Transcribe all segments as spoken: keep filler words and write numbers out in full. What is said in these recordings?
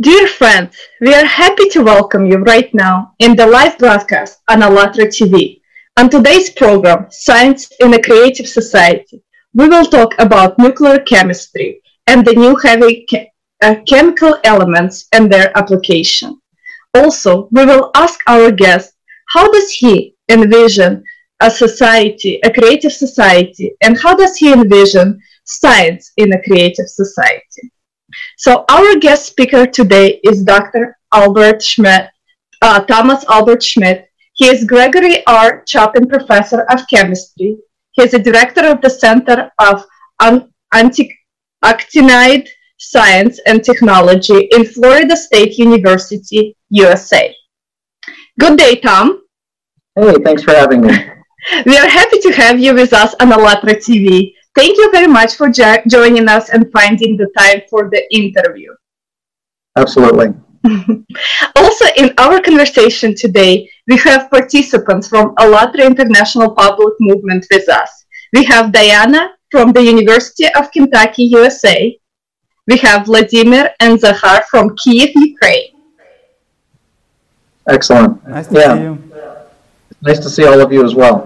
Dear friends, we are happy to welcome you right now in the live broadcast on ALLATRA T V. On today's program, Science in a Creative Society, we will talk about nuclear chemistry and the new heavy chem uh, chemical elements and their application. Also, we will ask our guest, how does he envision a society, a creative society, and how does he envision science in a creative society? So our guest speaker today is Doctor Albrecht-Schmitt, uh, Thomas Albrecht-Schmitt. He is Gregory R. Chopin Professor of Chemistry. He is the director of the Center of Actinide Science and Technology in Florida State University, U S A. Good day, Tom. Hey, thanks for having me. We are happy to have you with us on ALLATRA T V. Thank you very much for jo joining us and finding the time for the interview. Absolutely. Also, in our conversation today, we have participants from ALLATRA International Public Movement with us. We have Diana from the University of Kentucky, U S A. We have Vladimir and Zahar from Kiev, Ukraine. Excellent. Nice to yeah. see you. Nice to see all of you as well.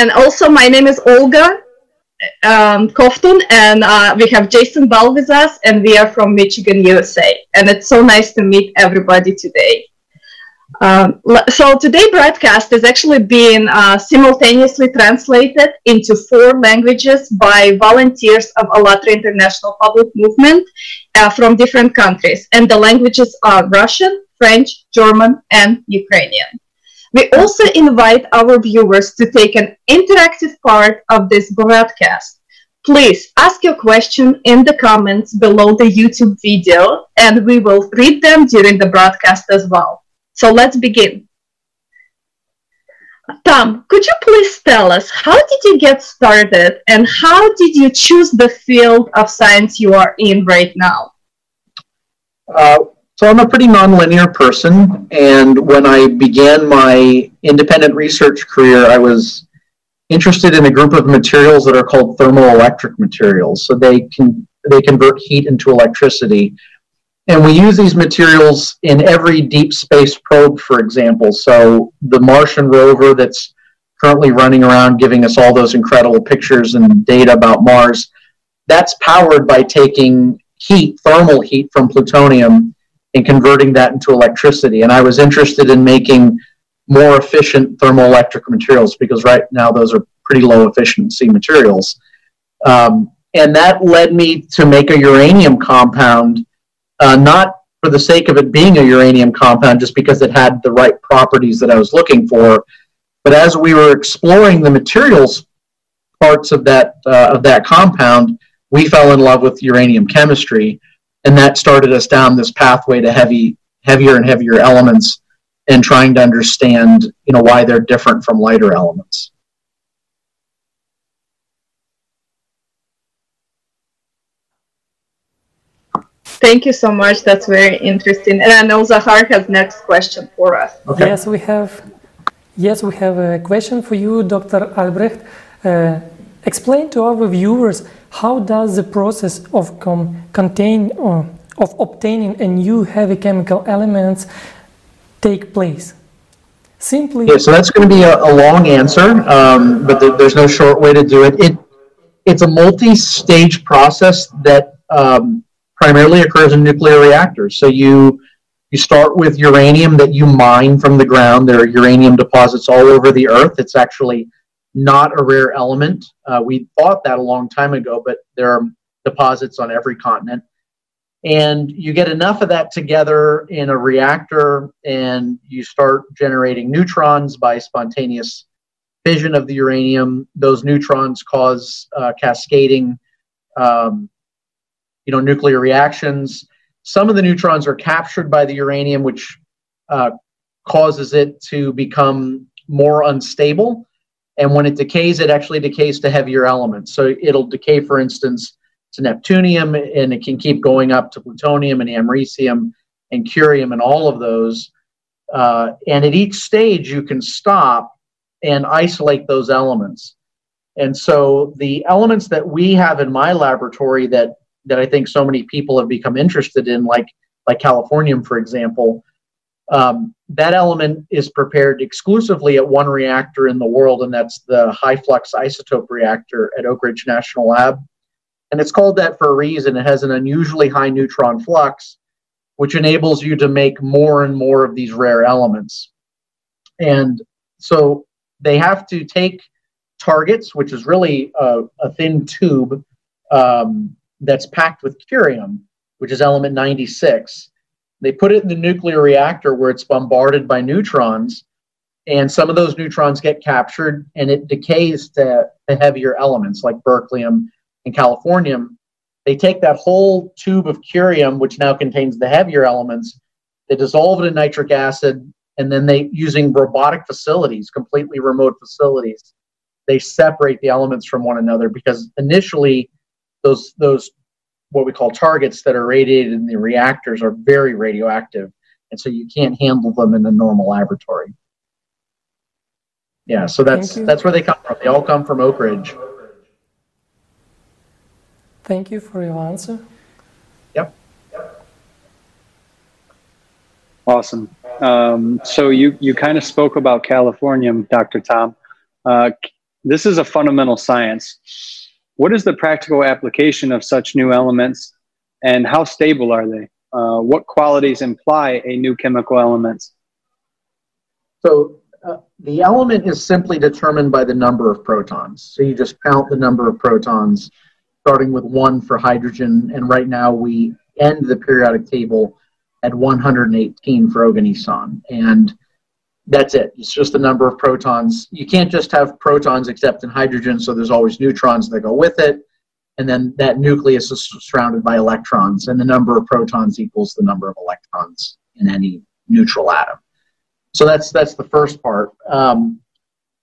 And also, my name is Olga um, Koftun, and uh, we have Jason Bell with us, and we are from Michigan, U S A. And it's so nice to meet everybody today. Um, so today's broadcast is actually being uh, simultaneously translated into four languages by volunteers of ALLATRA International Public Movement uh, from different countries. And the languages are Russian, French, German, and Ukrainian. We also invite our viewers to take an interactive part of this broadcast. Please ask your question in the comments below the YouTube video, and we will read them during the broadcast as well. So let's begin. Tom, could you please tell us, how did you get started and how did you choose the field of science you are in right now? Uh So I'm a pretty nonlinear person, and when I began my independent research career, I was interested in a group of materials that are called thermoelectric materials. So they can they convert heat into electricity, and we use these materials in every deep space probe, for example. So the Martian rover that's currently running around giving us all those incredible pictures and data about Mars, that's powered by taking heat, thermal heat from plutonium, and converting that into electricity. And I was interested in making more efficient thermoelectric materials, because right now those are pretty low efficiency materials. Um, and that led me to make a uranium compound, uh, not for the sake of it being a uranium compound, just because it had the right properties that I was looking for. But as we were exploring the materials parts of that, uh, of that compound, we fell in love with uranium chemistry. And that started us down this pathway to heavy, heavier and heavier elements, and trying to understand, you know, why they're different from lighter elements. Thank you so much. That's very interesting. And I know Zahar has next question for us. Okay. Yes, we have. Yes, we have a question for you, Doctor Albrecht. Uh, Explain to our viewers, how does the process of com contain or of obtaining a new heavy chemical elements take place? Simply. Yeah, so that's going to be a, a long answer, um, but th there's no short way to do it. It it's a multi-stage process that um, primarily occurs in nuclear reactors. So you you start with uranium that you mine from the ground. There are uranium deposits all over the Earth. It's actually not a rare element. Uh, we thought that a long time ago, but there are deposits on every continent. And you get enough of that together in a reactor, and you start generating neutrons by spontaneous fission of the uranium. Those neutrons cause uh, cascading um, you know, nuclear reactions. Some of the neutrons are captured by the uranium, which uh, causes it to become more unstable. And when it decays, it actually decays to heavier elements. So it'll decay, for instance, to Neptunium, and it can keep going up to plutonium and americium and curium and all of those. Uh, and at each stage, you can stop and isolate those elements. And so the elements that we have in my laboratory that, that I think so many people have become interested in, like, like Californium, for example, um, that element is prepared exclusively at one reactor in the world, and that's the High Flux Isotope Reactor at Oak Ridge National Lab. And it's called that for a reason. It has an unusually high neutron flux, which enables you to make more and more of these rare elements. And so they have to take targets, which is really a, a thin tube um, that's packed with curium, which is element ninety-six. They put it in the nuclear reactor where it's bombarded by neutrons, and some of those neutrons get captured, and it decays to the heavier elements like berkelium and californium. They take that whole tube of curium, which now contains the heavier elements, they dissolve it in nitric acid, and then they, using robotic facilities, completely remote facilities, they separate the elements from one another, because initially those, those what we call targets that are radiated in the reactors are very radioactive, and so you can't handle them in a normal laboratory. Yeah, so that's, that's where they come from. They all come from Oak Ridge. Thank you for your answer. Yep. Yep. Awesome. Um, so you, you kind of spoke about Californium, Doctor Tom. Uh, this is a fundamental science. What is the practical application of such new elements, and how stable are they? Uh, what qualities imply a new chemical element? So uh, the element is simply determined by the number of protons. So you just count the number of protons, starting with one for hydrogen, and right now we end the periodic table at one hundred eighteen for organoeson, and that's it. It's just the number of protons. You can't just have protons except in hydrogen, so there's always neutrons that go with it, and then that nucleus is surrounded by electrons, and the number of protons equals the number of electrons in any neutral atom. So that's, that's the first part. Um,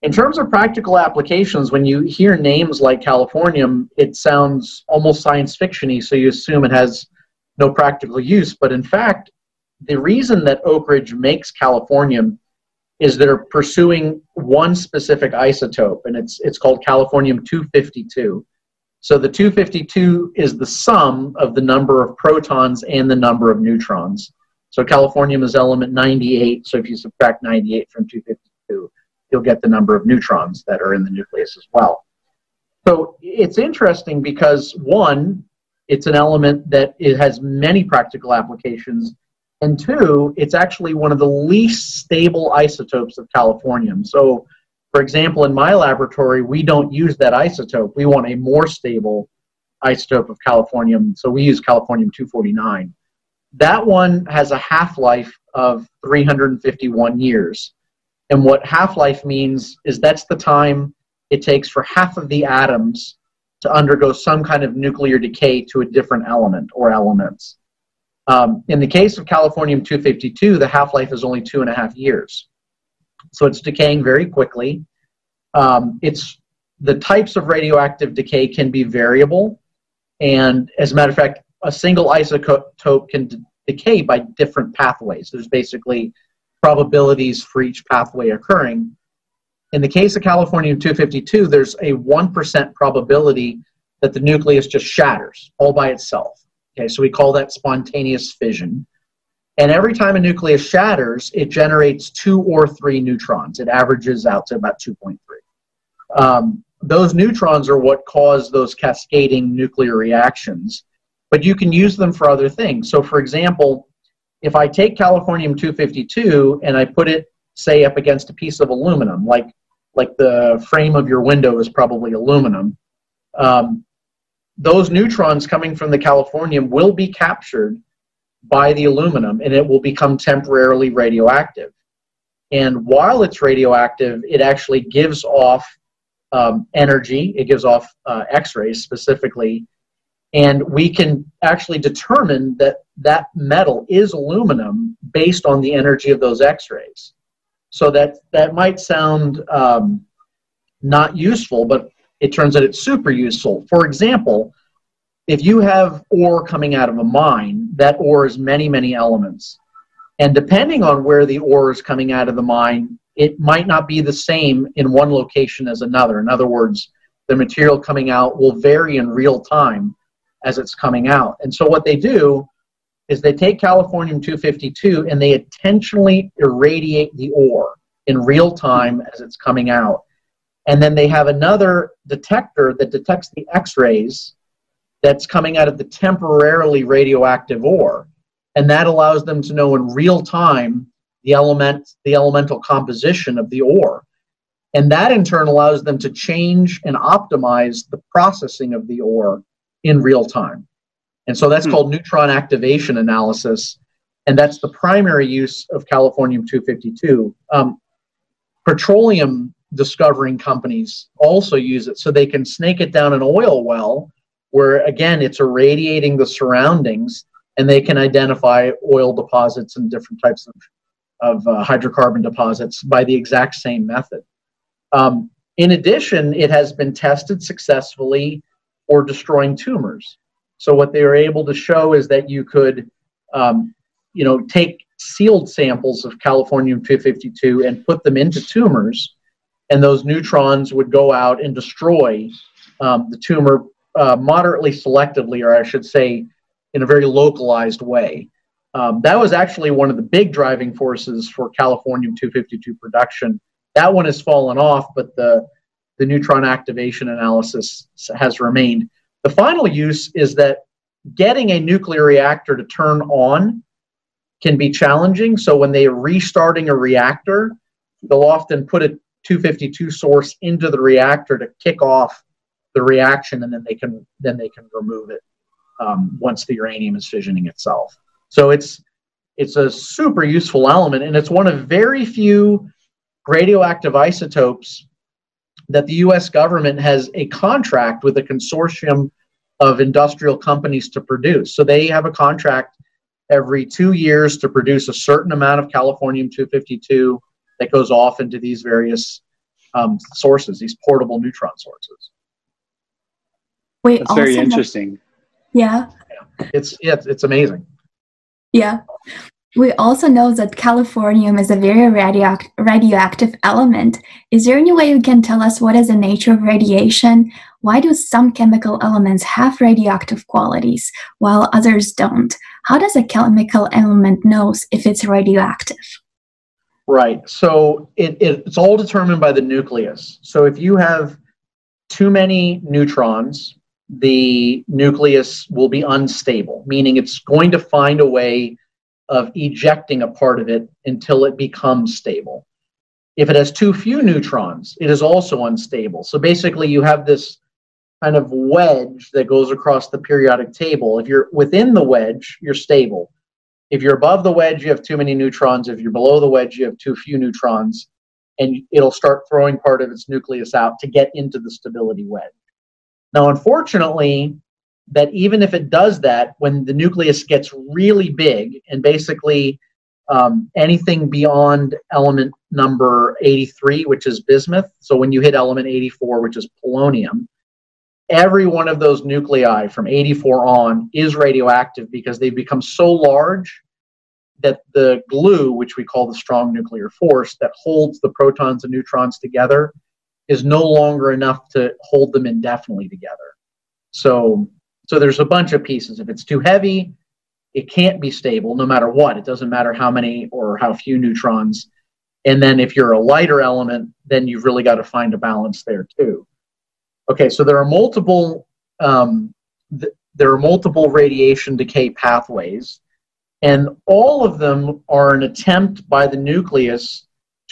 In terms of practical applications, when you hear names like Californium, it sounds almost science fiction-y, so you assume it has no practical use. But in fact, the reason that Oak Ridge makes Californium is they're pursuing one specific isotope, and it's, it's called Californium two fifty-two. So the two fifty-two is the sum of the number of protons and the number of neutrons. So Californium is element ninety-eight, so if you subtract ninety-eight from two fifty-two, you'll get the number of neutrons that are in the nucleus as well. So it's interesting because, one, it's an element that it has many practical applications, and two, it's actually one of the least stable isotopes of Californium. So, for example, in my laboratory, we don't use that isotope. We want a more stable isotope of Californium, so we use Californium two forty-nine. That one has a half-life of three hundred fifty-one years. And what half-life means is that's the time it takes for half of the atoms to undergo some kind of nuclear decay to a different element or elements. Um, in the case of Californium two fifty-two, the half-life is only two and a half years. So it's decaying very quickly. Um, it's, the types of radioactive decay can be variable. And as a matter of fact, a single isotope can de- decay by different pathways. There's basically probabilities for each pathway occurring. In the case of Californium two fifty-two, there's a one percent probability that the nucleus just shatters all by itself. Okay, so we call that spontaneous fission. And every time a nucleus shatters, it generates two or three neutrons. It averages out to about two point three. Um, those neutrons are what cause those cascading nuclear reactions, but you can use them for other things. So for example, if I take Californium two fifty-two and I put it, say, up against a piece of aluminum, like, like the frame of your window is probably aluminum, um, those neutrons coming from the Californium will be captured by the aluminum, and it will become temporarily radioactive. And while it's radioactive, it actually gives off um, energy. It gives off uh, X-rays specifically. And we can actually determine that that metal is aluminum based on the energy of those X-rays. So that, that might sound um, not useful, but it turns out it's super useful. For example, if you have ore coming out of a mine, that ore is many, many elements. And depending on where the ore is coming out of the mine, it might not be the same in one location as another. In other words, the material coming out will vary in real time as it's coming out. And so what they do is they take Californium two fifty-two and they intentionally irradiate the ore in real time as it's coming out. And then they have another detector that detects the X-rays that's coming out of the temporarily radioactive ore. And that allows them to know in real time the element, the elemental composition of the ore. And that in turn allows them to change and optimize the processing of the ore in real time. And so that's hmm. called neutron activation analysis. And that's the primary use of Californium two fifty-two. Um, petroleum discovering companies also use it, so they can snake it down an oil well where, again, it's irradiating the surroundings, and they can identify oil deposits and different types of, of uh, hydrocarbon deposits by the exact same method. Um, in addition, it has been tested successfully for destroying tumors. So what they were able to show is that you could um, you know, take sealed samples of Californium two fifty-two and put them into tumors, and those neutrons would go out and destroy um, the tumor uh, moderately selectively, or I should say in a very localized way. Um, that was actually one of the big driving forces for Californium two fifty-two production. That one has fallen off, but the, the neutron activation analysis has remained. The final use is that getting a nuclear reactor to turn on can be challenging. So when they're restarting a reactor, they'll often put a two fifty-two source into the reactor to kick off the reaction, and then they can then they can remove it um, once the uranium is fissioning itself. So it's it's a super useful element, and it's one of very few radioactive isotopes that the U S government has a contract with a consortium of industrial companies to produce. So they have a contract every two years to produce a certain amount of Californium two fifty-two that goes off into these various um, sources, these portable neutron sources. Wait, that's very interesting. Yeah. yeah. It's, it's, it's amazing. Yeah. We also know that Californium is a very radioact radioactive element. Is there any way you can tell us what is the nature of radiation? Why do some chemical elements have radioactive qualities while others don't? How does a chemical element know if it's radioactive? Right. So it, it, it's all determined by the nucleus. So if you have too many neutrons, the nucleus will be unstable, meaning it's going to find a way of ejecting a part of it until it becomes stable. If it has too few neutrons, it is also unstable. So basically you have this kind of wedge that goes across the periodic table. If you're within the wedge, you're stable. If you're above the wedge, you have too many neutrons. If you're below the wedge, you have too few neutrons, and it'll start throwing part of its nucleus out to get into the stability wedge. Now, unfortunately, that even if it does that, when the nucleus gets really big, and basically um, anything beyond element number eighty-three, which is bismuth, so when you hit element eighty-four, which is polonium, every one of those nuclei from eighty-four on is radioactive because they've become so large that the glue, which we call the strong nuclear force, that holds the protons and neutrons together is no longer enough to hold them indefinitely together. So So there's a bunch of pieces. If it's too heavy, it can't be stable no matter what. It doesn't matter how many or how few neutrons. And then if you're a lighter element, then you've really got to find a balance there too. Okay, so there are multiple um, th there are multiple radiation decay pathways, and all of them are an attempt by the nucleus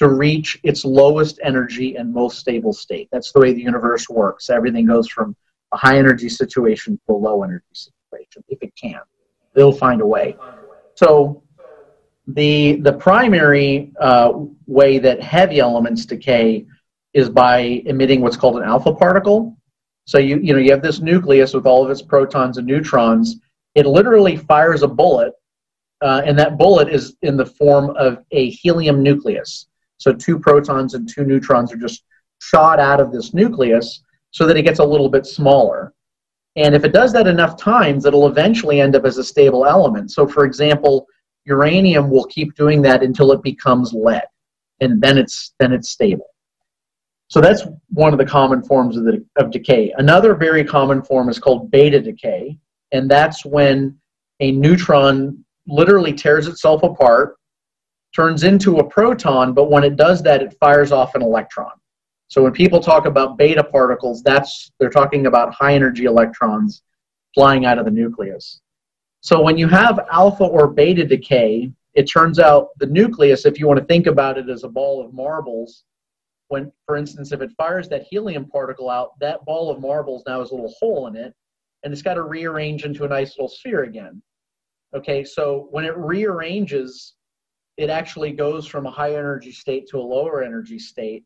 to reach its lowest energy and most stable state. That's the way the universe works. Everything goes from a high energy situation to a low energy situation. If it can, they'll find a way. So the, the primary uh, way that heavy elements decay is by emitting what's called an alpha particle. So you, you know, you have this nucleus with all of its protons and neutrons. It literally fires a bullet, uh, and that bullet is in the form of a helium nucleus. So two protons and two neutrons are just shot out of this nucleus, so that it gets a little bit smaller. And if it does that enough times, it'll eventually end up as a stable element. So for example, uranium will keep doing that until it becomes lead, and then it's, then it's stable. So that's one of the common forms of, the, of decay. Another very common form is called beta decay, and that's when a neutron literally tears itself apart, turns into a proton, but when it does that, it fires off an electron. So when people talk about beta particles, that's, they're talking about high-energy electrons flying out of the nucleus. So when you have alpha or beta decay, it turns out the nucleus, if you want to think about it as a ball of marbles, when, for instance, if it fires that helium particle out, that ball of marbles now has a little hole in it, and it's got to rearrange into a nice little sphere again. Okay, so when it rearranges, it actually goes from a high energy state to a lower energy state,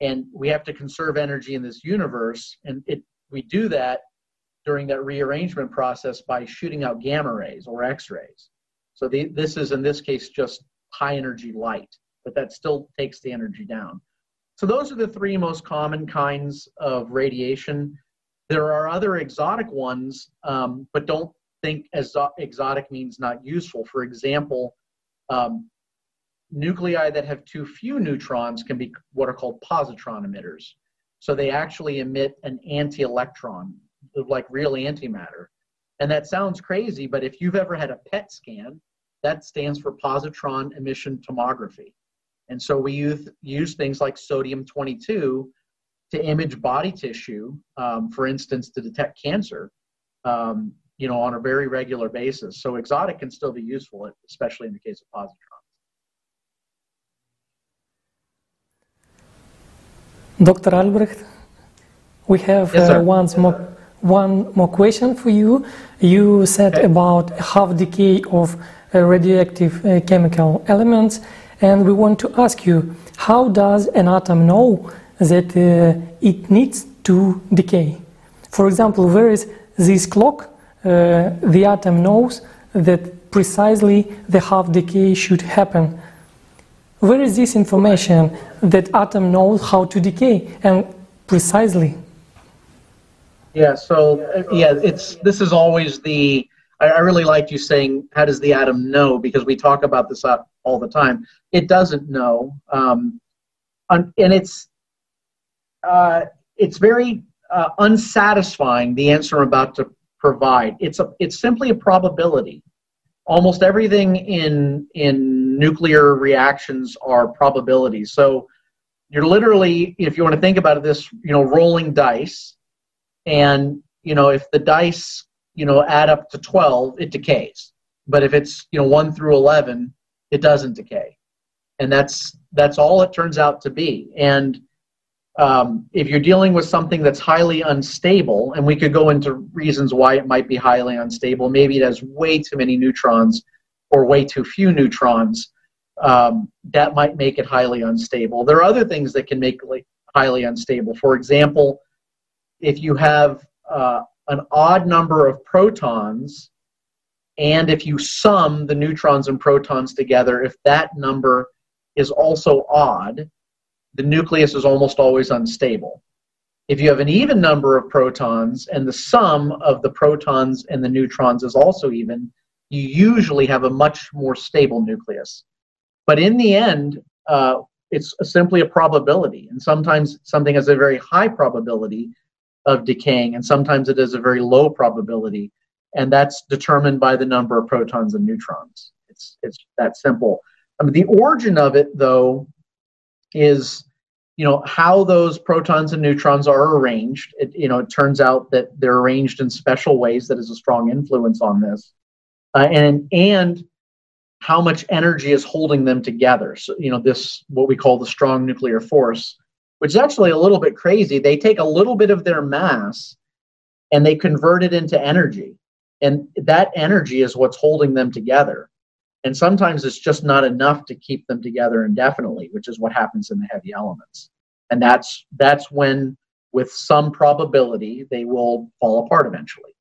and we have to conserve energy in this universe, and it, we do that during that rearrangement process by shooting out gamma rays or X-rays. So the, this is, in this case, just high energy light, but that still takes the energy down. So those are the three most common kinds of radiation. There are other exotic ones, um, but don't think as exotic means not useful. For example, um, nuclei that have too few neutrons can be what are called positron emitters. So they actually emit an anti-electron, like real antimatter. And that sounds crazy, but if you've ever had a P E T scan, that stands for positron emission tomography. And so we use, use things like sodium twenty-two to image body tissue, um, for instance, to detect cancer, um, you know, on a very regular basis. So exotic can still be useful, especially in the case of positrons. Doctor Albrecht, we have yes, uh, one, yes, more, one more question for you. You said okay. about half decay of uh, radioactive uh, chemical elements. And we want to ask you, how does an atom know that uh, it needs to decay? For example, where is this clock? Uh, the atom knows that precisely the half decay should happen. Where is this information that atom knows how to decay and precisely? Yeah, so, uh, yeah, it's, this is always the, I, I really like you saying, how does the atom know? Because we talk about this up all the time. It doesn't know, um, and it's uh, it's very uh, unsatisfying, the answer I'm about to provide. It's a it's simply a probability. Almost everything in in nuclear reactions are probabilities. So you're literally, if you want to think about it, this you know rolling dice, and you know if the dice you know add up to twelve, it decays. But if it's you know one through eleven, it doesn't decay. And that's, that's all it turns out to be. And um, if you're dealing with something that's highly unstable, and we could go into reasons why it might be highly unstable, maybe it has way too many neutrons or way too few neutrons, um, that might make it highly unstable. There are other things that can make it highly unstable. For example, if you have uh, an odd number of protons, and if you sum the neutrons and protons together, if that number is also odd, the nucleus is almost always unstable. If you have an even number of protons and the sum of the protons and the neutrons is also even, you usually have a much more stable nucleus. But in the end, uh, it's simply a probability. And sometimes something has a very high probability of decaying, and sometimes it has a very low probability. And that's determined by the number of protons and neutrons. It's, it's that simple. I mean, the origin of it, though, is you know how those protons and neutrons are arranged. It, you know, it turns out that they're arranged in special ways that is a strong influence on this, uh, and and how much energy is holding them together. So you know this what we call the strong nuclear force, which is actually a little bit crazy. They take a little bit of their mass, and they convert it into energy. And that energy is what's holding them together. And sometimes it's just not enough to keep them together indefinitely, which is what happens in the heavy elements. And that's, that's when, with some probability, they will fall apart eventually.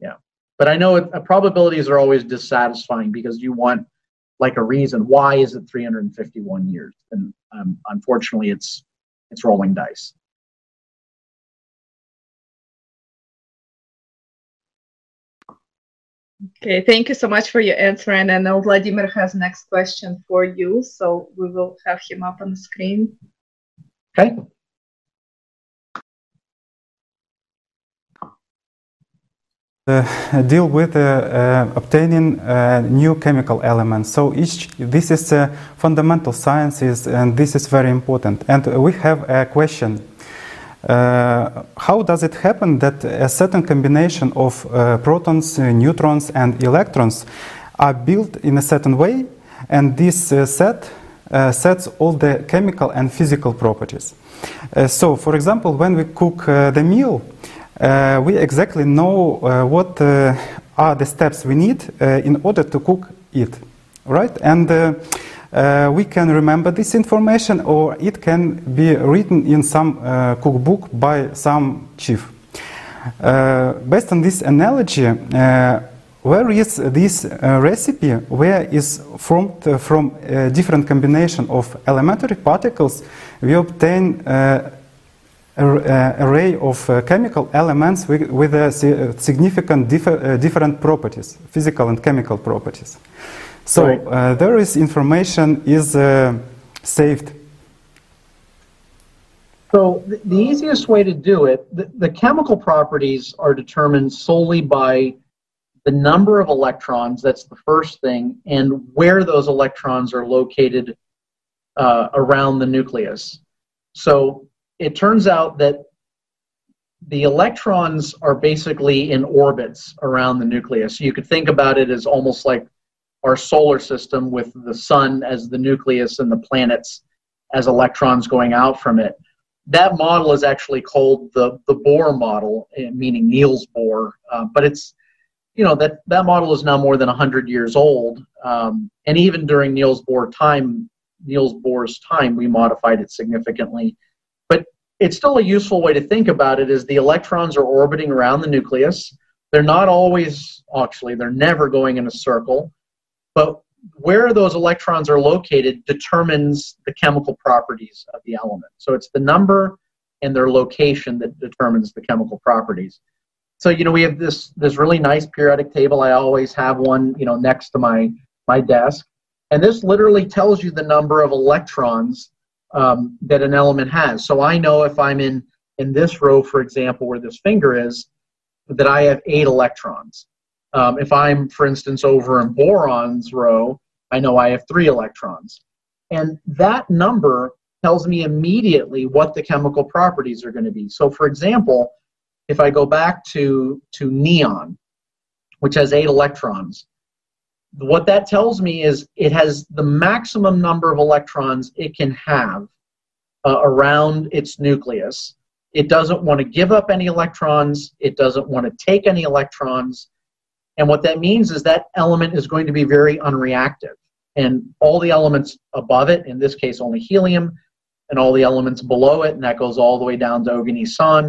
Yeah. But I know it, uh, probabilities are always dissatisfying because you want like a reason. Why is it three hundred fifty-one years? And um, unfortunately, it's, it's rolling dice. Okay, thank you so much for your answer, and I know Vladimir has next question for you, so we will have him up on the screen. Okay. Uh, deal with uh, uh, obtaining uh, new chemical elements. So each this is uh, fundamental sciences, and this is very important. And we have a question: uh, how does it happen that a certain combination of uh, protons, uh, neutrons, and electrons are built in a certain way, and this uh, set uh, sets all the chemical and physical properties? Uh, so, for example, when we cook uh, the meal. Uh, we exactly know uh, what uh, are the steps we need uh, in order to cook it, right? And uh, uh, we can remember this information, or it can be written in some uh, cookbook by some chief. Uh, based on this analogy, uh, where is this uh, recipe where is formed uh, from a different combination of elementary particles, we obtain uh, array of uh, chemical elements with, with uh, significant diff uh, different properties, physical and chemical properties. So right. uh, there is information is uh, saved. So the, the easiest way to do it, the, the chemical properties are determined solely by the number of electrons, that's the first thing, and where those electrons are located uh, around the nucleus. So it turns out that the electrons are basically in orbits around the nucleus. You could think about it as almost like our solar system with the sun as the nucleus and the planets as electrons going out from it. That model is actually called the, the Bohr model, meaning Niels Bohr. Uh, but it's, you know, that, that model is now more than one hundred years old. Um, and even during Niels Bohr time, Niels Bohr's time, we modified it significantly. It's still a useful way to think about it is the electrons are orbiting around the nucleus. They're not always, actually, they're never going in a circle. But where those electrons are located determines the chemical properties of the element. So it's the number and their location that determines the chemical properties. So, you know, we have this, this really nice periodic table. I always have one, you know, next to my, my desk. And this literally tells you the number of electrons Um, that an element has. So I know if I'm in, in this row, for example, where this finger is, that I have eight electrons. Um, if I'm, for instance, over in boron's row, I know I have three electrons. And that number tells me immediately what the chemical properties are going to be. So, for example, if I go back to, to neon, which has eight electrons, what that tells me is it has the maximum number of electrons it can have uh, around its nucleus. It doesn't want to give up any electrons. It doesn't want to take any electrons. And what that means is that element is going to be very unreactive. And all the elements above it, in this case only helium, and all the elements below it, and that goes all the way down to Oganesson,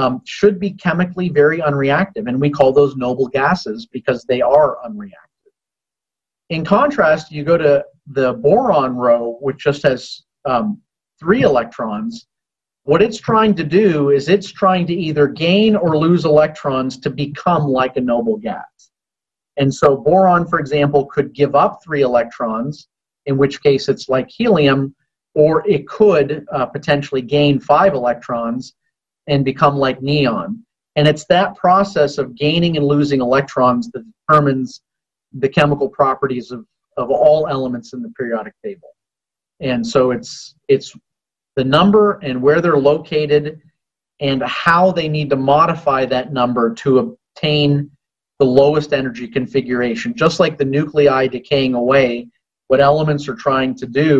um, should be chemically very unreactive. And we call those noble gases because they are unreactive. In contrast, you go to the boron row, which just has um, three electrons. What it's trying to do is it's trying to either gain or lose electrons to become like a noble gas. And so boron, for example, could give up three electrons, in which case it's like helium, or it could uh, potentially gain five electrons and become like neon. And it's that process of gaining and losing electrons that determines the chemical properties of, of all elements in the periodic table. And so it's, it's the number and where they're located and how they need to modify that number to obtain the lowest energy configuration. Just like the nuclei decaying away, what elements are trying to do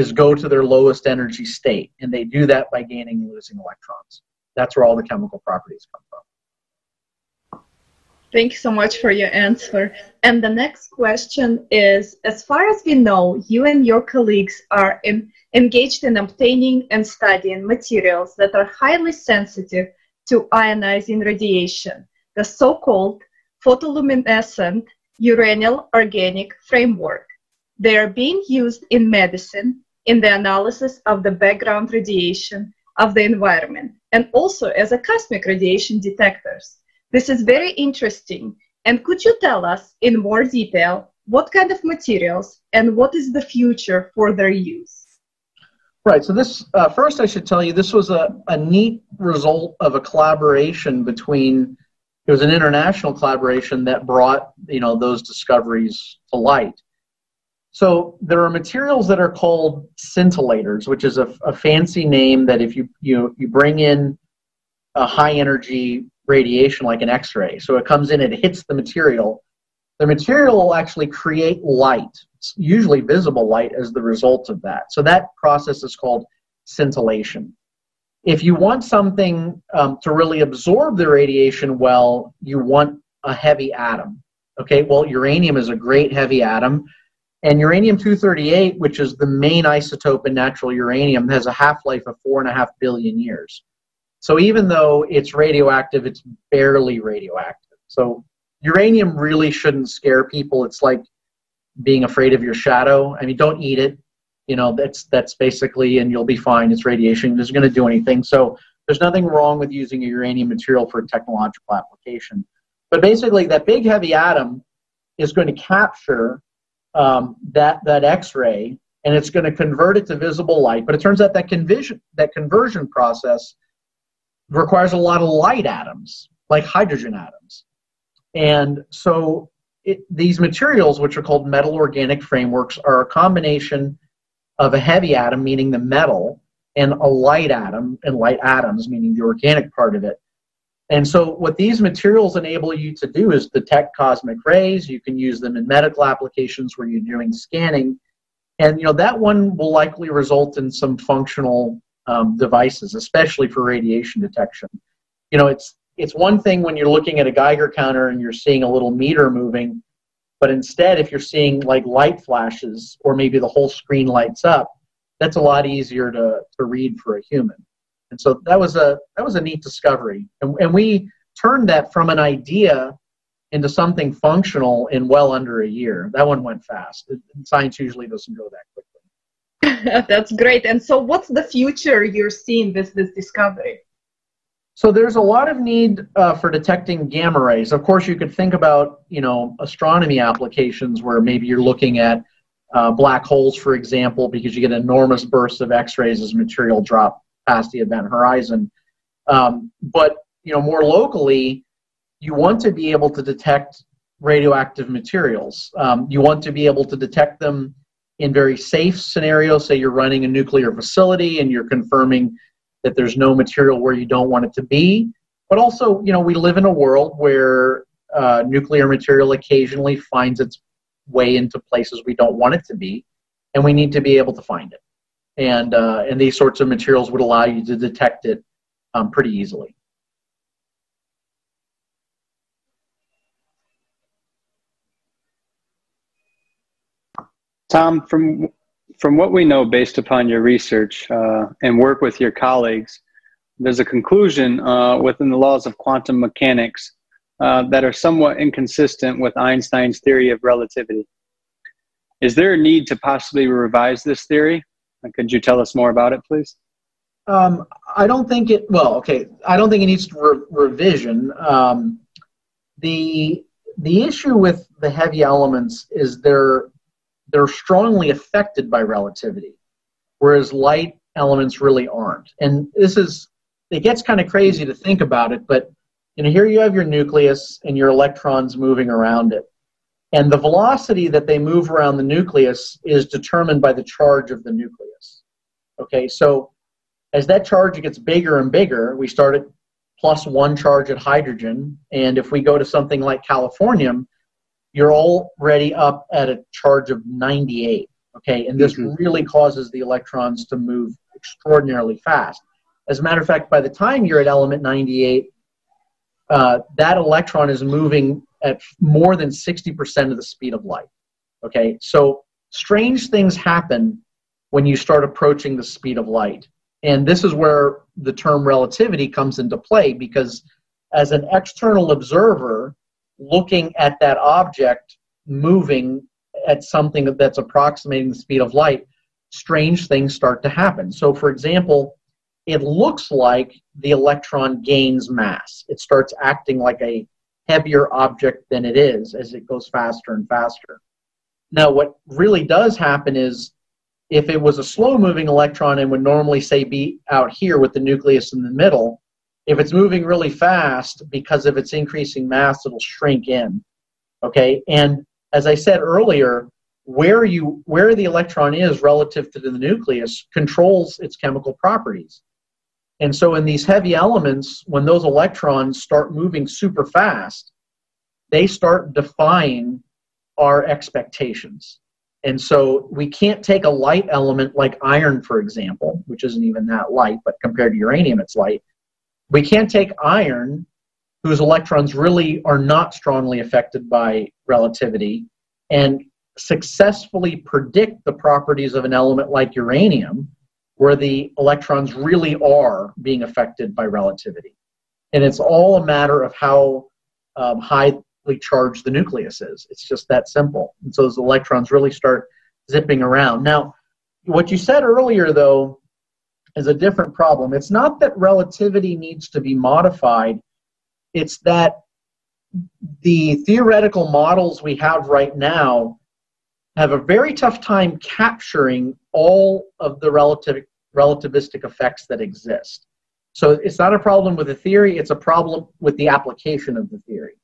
is go to their lowest energy state. And they do that by gaining and losing electrons. That's where all the chemical properties come from. Thank you so much for your answer. And the next question is, as far as we know, you and your colleagues are em engaged in obtaining and studying materials that are highly sensitive to ionizing radiation, the so-called photoluminescent uranyl organic framework. They are being used in medicine in the analysis of the background radiation of the environment and also as a cosmic radiation detectors. This is very interesting, and could you tell us in more detail what kind of materials and what is the future for their use? Right, so this, uh, first I should tell you, this was a, a neat result of a collaboration between, it was an international collaboration that brought, you know, those discoveries to light. So there are materials that are called scintillators, which is a, a fancy name that if you, you, you bring in a high energy radiation like an X-ray, so it comes in, it hits the material, the material will actually create light, usually visible light, as the result of that. So that process is called scintillation. If you want something um, to really absorb the radiation well, you want a heavy atom. Okay, well, uranium is a great heavy atom. And uranium two thirty-eight, which is the main isotope in natural uranium, has a half-life of four and a half billion years. So even though it's radioactive, it's barely radioactive. So uranium really shouldn't scare people. It's like being afraid of your shadow. I mean, don't eat it. You know, that's, that's basically, and you'll be fine. It's radiation. It isn't going to do anything. So there's nothing wrong with using a uranium material for a technological application. But basically, that big heavy atom is going to capture Um, that that X-ray, and it's going to convert it to visible light. But it turns out that conversion that conversion process requires a lot of light atoms, like hydrogen atoms. And so it, these materials, which are called metal organic frameworks, are a combination of a heavy atom, meaning the metal, and a light atom, and light atoms, meaning the organic part of it. And so what these materials enable you to do is detect cosmic rays. You can use them in medical applications where you're doing scanning. And, you know, that one will likely result in some functional um, devices, especially for radiation detection. You know, it's, it's one thing when you're looking at a Geiger counter and you're seeing a little meter moving, but instead if you're seeing like light flashes or maybe the whole screen lights up, that's a lot easier to, to read for a human. And so that was a that was a neat discovery, and, and we turned that from an idea into something functional in well under a year. That one went fast. It, science usually doesn't go that quickly. That's great. And so, what's the future you're seeing with this discovery? So there's a lot of need uh, for detecting gamma rays. Of course, you could think about you know astronomy applications where maybe you're looking at uh, black holes, for example, because you get enormous bursts of X-rays as material drop past the event horizon. Um, but, you know, more locally, you want to be able to detect radioactive materials. Um, you want to be able to detect them in very safe scenarios. Say you're running a nuclear facility and you're confirming that there's no material where you don't want it to be. But also, you know, we live in a world where uh, nuclear material occasionally finds its way into places we don't want it to be, and we need to be able to find it. And, uh, and these sorts of materials would allow you to detect it um, pretty easily. Tom, from, from what we know based upon your research uh, and work with your colleagues, there's a conclusion uh, within the laws of quantum mechanics uh, that are somewhat inconsistent with Einstein's theory of relativity. Is there a need to possibly revise this theory? Could you tell us more about it, please? Um, I don't think it, well, okay, I don't think it needs re revision. Um, the, the issue with the heavy elements is they're, they're strongly affected by relativity, whereas light elements really aren't. And this is, it gets kind of crazy to think about it, but you know, here you have your nucleus and your electrons moving around it. And the velocity that they move around the nucleus is determined by the charge of the nucleus. Okay, so as that charge gets bigger and bigger, we start at plus one charge at hydrogen, and if we go to something like californium, you're already up at a charge of ninety-eight, okay? And this mm-hmm. really causes the electrons to move extraordinarily fast. As a matter of fact, by the time you're at element ninety-eight, uh, that electron is moving at more than sixty percent of the speed of light, okay? So strange things happen when you start approaching the speed of light. And this is where the term relativity comes into play, because as an external observer looking at that object moving at something that's approximating the speed of light, strange things start to happen. So for example, it looks like the electron gains mass. It starts acting like a heavier object than it is as it goes faster and faster. Now, what really does happen is If it was a slow-moving electron, it would normally, say, be out here with the nucleus in the middle. If it's moving really fast, because of its increasing mass, it'll shrink in. Okay, and as I said earlier, where you where the electron is relative to the nucleus controls its chemical properties. And so in these heavy elements, when those electrons start moving super fast, they start defying our expectations. And so we can't take a light element like iron, for example, which isn't even that light, but compared to uranium, it's light. We can't take iron, whose electrons really are not strongly affected by relativity, and successfully predict the properties of an element like uranium, where the electrons really are being affected by relativity. And it's all a matter of how um, highly charged the nucleus is. It's just that simple. And so those electrons really start zipping around. Now, what you said earlier, though, is a different problem. It's not that relativity needs to be modified. It's that the theoretical models we have right now have a very tough time capturing all of the relative, relativistic effects that exist. So it's not a problem with the theory, it's a problem with the application of the theory.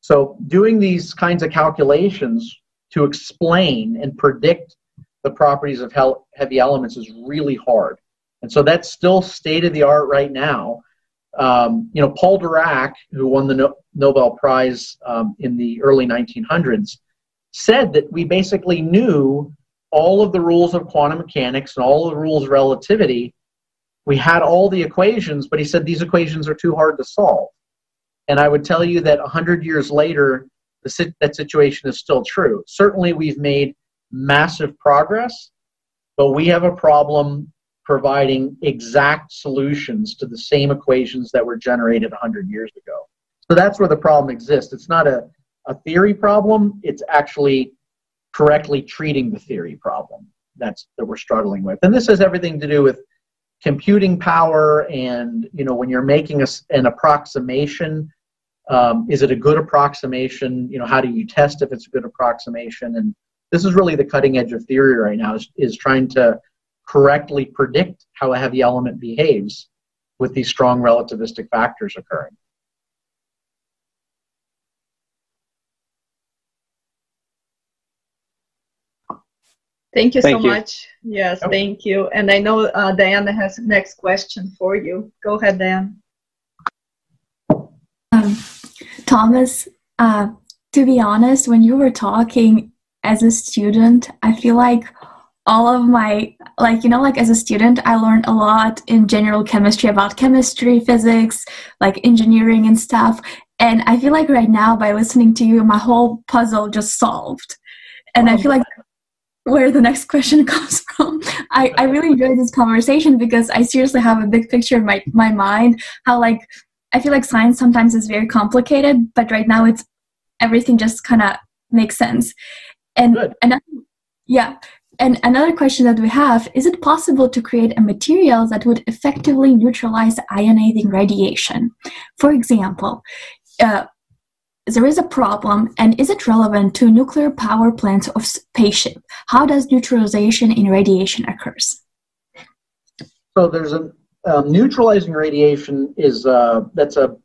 So doing these kinds of calculations to explain and predict the properties of heavy elements is really hard. And so that's still state of the art right now. Um, you know, Paul Dirac, who won the no Nobel Prize um, in the early nineteen hundreds, said that we basically knew all of the rules of quantum mechanics and all of the rules of relativity. We had all the equations, but he said these equations are too hard to solve. And I would tell you that a hundred years later, the sit that situation is still true. Certainly we've made massive progress, but we have a problem providing exact solutions to the same equations that were generated a hundred years ago. So that's where the problem exists. It's not a a theory problem, it's actually correctly treating the theory problem that's that we're struggling with. And this has everything to do with computing power and, you know, when you're making a, an approximation, um, is it a good approximation? You know, how do you test if it's a good approximation? And this is really the cutting edge of theory right now, is, is trying to correctly predict how a heavy element behaves with these strong relativistic factors occurring. Thank you so much. Yes, thank you. And I know uh, Diana has the next question for you. Go ahead, Diana. Um, Thomas, uh, to be honest, when you were talking as a student, I feel like all of my, like, you know, like as a student, I learned a lot in general chemistry about chemistry, physics, like engineering and stuff. And I feel like right now by listening to you, my whole puzzle just solved. And oh, I feel like where the next question comes from. I, I really enjoyed this conversation because I seriously have a big picture in my, my mind, how like, I feel like science sometimes is very complicated, but right now it's, everything just kind of makes sense. And, and yeah, and another question that we have, is it possible to create a material that would effectively neutralize ionizing radiation? For example, uh, there is a problem, and is it relevant to nuclear power plants of spaceship? How does neutralization in radiation occurs? So there's a um, neutralizing radiation is uh, that's a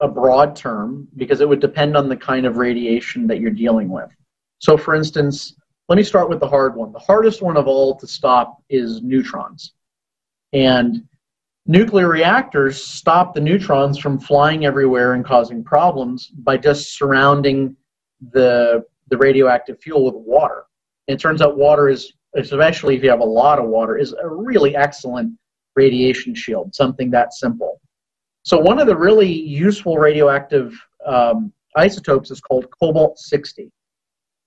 a broad term because it would depend on the kind of radiation that you're dealing with. So for instance, let me start with the hard one. The hardest one of all to stop is neutrons, and nuclear reactors stop the neutrons from flying everywhere and causing problems by just surrounding the, the radioactive fuel with water. And it turns out water is, especially if you have a lot of water, is a really excellent radiation shield, something that simple. So one of the really useful radioactive um, isotopes is called cobalt sixty.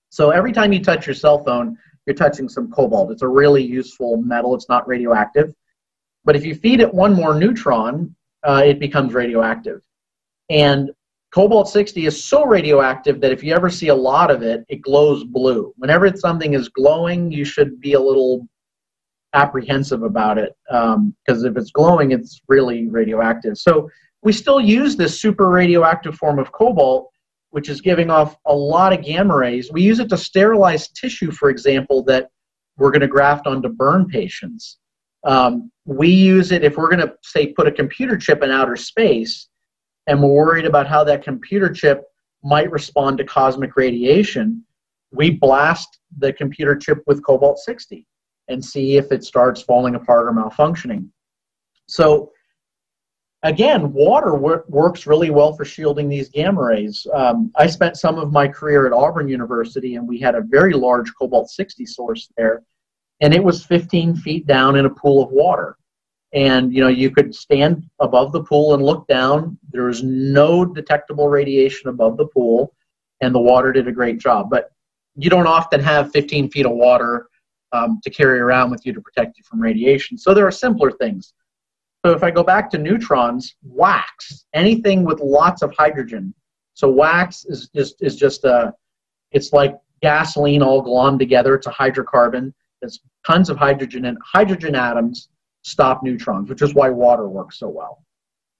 So every time you touch your cell phone, you're touching some cobalt. It's a really useful metal. It's not radioactive. But if you feed it one more neutron, uh, it becomes radioactive. And cobalt sixty is so radioactive that if you ever see a lot of it, it glows blue. Whenever something is glowing, you should be a little apprehensive about it, um, because if it's glowing, it's really radioactive. So we still use this super radioactive form of cobalt, which is giving off a lot of gamma rays. We use it to sterilize tissue, for example, that we're going to graft onto burn patients. Um, we use it if we're going to, say, put a computer chip in outer space, and we're worried about how that computer chip might respond to cosmic radiation. We blast the computer chip with cobalt sixty and see if it starts falling apart or malfunctioning. So again, water wor works really well for shielding these gamma rays. Um, I spent some of my career at Auburn University, and we had a very large cobalt sixty source there, and it was fifteen feet down in a pool of water. And you know, you could stand above the pool and look down. There was no detectable radiation above the pool, and the water did a great job. But you don't often have fifteen feet of water um, to carry around with you to protect you from radiation. So there are simpler things. So if I go back to neutrons, wax, anything with lots of hydrogen. So wax is just, is just a, it's like gasoline all glommed together. It's a hydrocarbon. There's tons of hydrogen, and hydrogen atoms stop neutrons, which is why water works so well.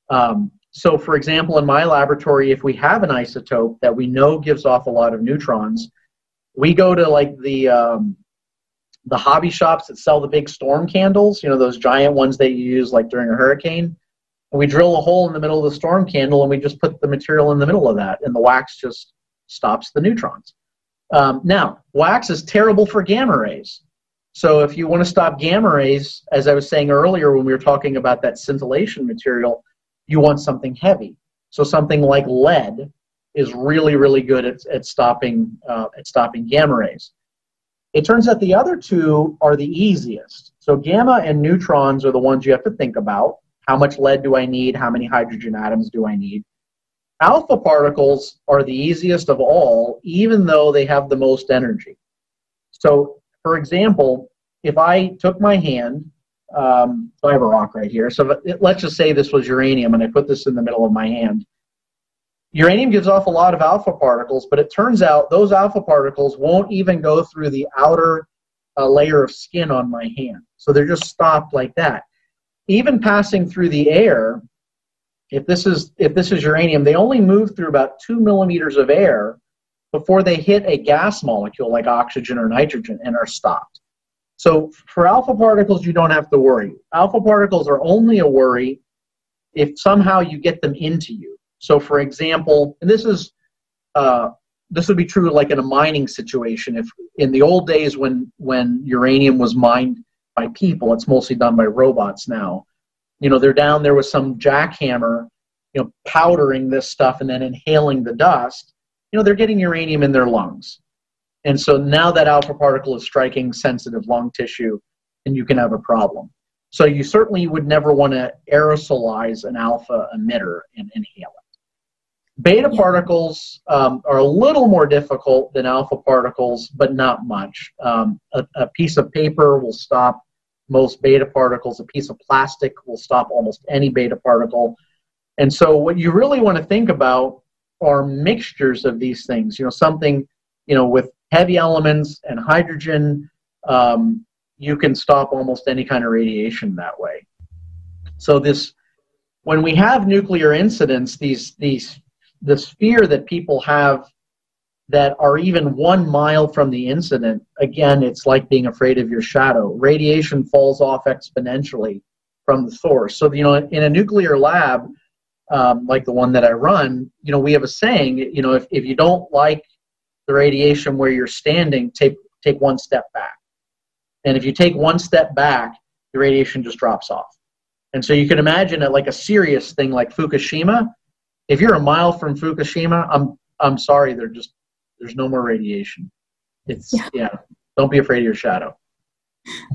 Um, so for example, in my laboratory, if we have an isotope that we know gives off a lot of neutrons, we go to like the, um, the hobby shops that sell the big storm candles, you know, those giant ones that you use like during a hurricane. And we drill a hole in the middle of the storm candle, and we just put the material in the middle of that, and the wax just stops the neutrons. Um, now, wax is terrible for gamma rays. So if you want to stop gamma rays, as I was saying earlier when we were talking about that scintillation material, you want something heavy. So something like lead is really, really good at, at, stopping, uh, at stopping gamma rays. It turns out the other two are the easiest. So gamma and neutrons are the ones you have to think about. How much lead do I need? How many hydrogen atoms do I need? Alpha particles are the easiest of all, even though they have the most energy. So for example, if I took my hand, um, so I have a rock right here, so it, let's just say this was uranium, and I put this in the middle of my hand. Uranium gives off a lot of alpha particles, but it turns out those alpha particles won't even go through the outer uh, layer of skin on my hand. So they're just stopped like that. Even passing through the air, if this is, if this is uranium, they only move through about two millimeters of air before they hit a gas molecule like oxygen or nitrogen and are stopped. So for alpha particles, you don't have to worry. Alpha particles are only a worry if somehow you get them into you. So for example, and this is, uh, this would be true like in a mining situation. If in the old days when, when uranium was mined by people, it's mostly done by robots now. You know, they're down there with some jackhammer, you know, powdering this stuff and then inhaling the dust. You know, they're getting uranium in their lungs. And so now that alpha particle is striking sensitive lung tissue, and you can have a problem. So you certainly would never want to aerosolize an alpha emitter and inhale it. Beta particles um, are a little more difficult than alpha particles, but not much. Um, a, a piece of paper will stop most beta particles. A piece of plastic will stop almost any beta particle. And so what you really want to think about are mixtures of these things. You know, something, you know, with heavy elements and hydrogen, um, you can stop almost any kind of radiation that way. So this, when we have nuclear incidents, these, these, this fear that people have that are even one mile from the incident, again, it's like being afraid of your shadow. Radiation falls off exponentially from the source. So, you know, in a nuclear lab, um, like the one that I run, you know, we have a saying, you know, if, if you don't like the radiation where you're standing, take, take one step back. And if you take one step back, the radiation just drops off. And so you can imagine that like a serious thing like Fukushima, if you're a mile from Fukushima, I'm I'm sorry, there's just there's no more radiation. It's yeah. yeah. Don't be afraid of your shadow.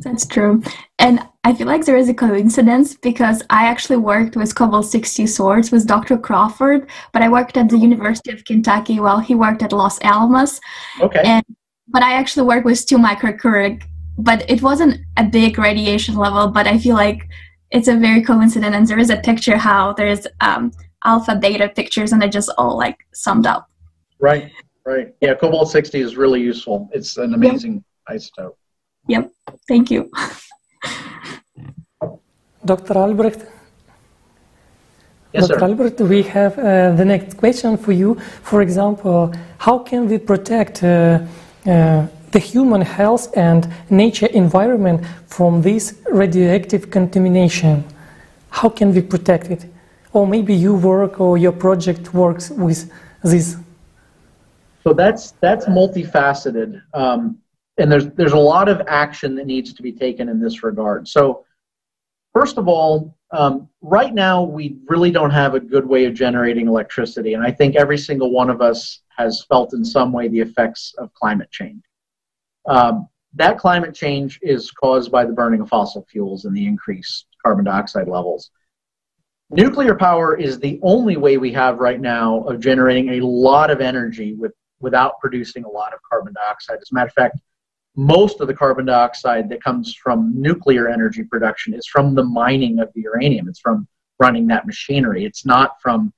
That's true. And I feel like there is a coincidence because I actually worked with cobalt sixty source with Doctor Crawford, but I worked at the University of Kentucky while he worked at Los Alamos. Okay. And but I actually worked with two microcurie, but it wasn't a big radiation level, but I feel like it's a very coincident, and there is a picture how there's um, alpha beta pictures, and they're just all like summed up. Right, right. Yeah, cobalt sixty is really useful. It's an amazing yep. isotope. Yep, thank you. Doctor Albrecht? Yes, Doctor Sir. Albrecht, we have uh, the next question for you. For example, how can we protect uh, uh, the human health and nature environment from this radioactive contamination? How can we protect it? Or maybe you work or your project works with this. So that's that's multifaceted, um, and there's there's a lot of action that needs to be taken in this regard. So first of all, um, right now we really don't have a good way of generating electricity, and I think every single one of us has felt in some way the effects of climate change. Um, that climate change is caused by the burning of fossil fuels and the increased carbon dioxide levels. Nuclear power is the only way we have right now of generating a lot of energy with, without producing a lot of carbon dioxide. As a matter of fact, most of the carbon dioxide that comes from nuclear energy production is from the mining of the uranium. It's from running that machinery. It's not from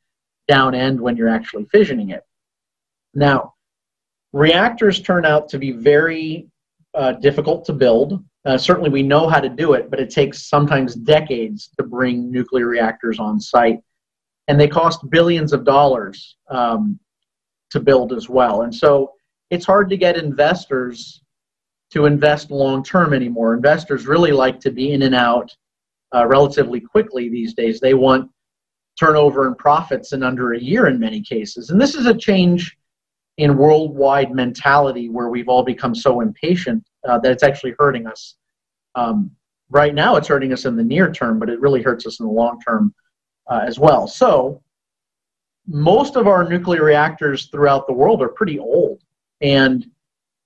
down end when you're actually fissioning it. Now, reactors turn out to be very uh, difficult to build. Uh, certainly we know how to do it, but it takes sometimes decades to bring nuclear reactors on site. And they cost billions of dollars um, to build as well. And so it's hard to get investors to invest long-term anymore. Investors really like to be in and out uh, relatively quickly these days. They want turnover and profits in under a year in many cases. And this is a change in worldwide mentality where we've all become so impatient uh, that it's actually hurting us. Um, right now it's hurting us in the near term, but it really hurts us in the long term uh, as well. So most of our nuclear reactors throughout the world are pretty old. And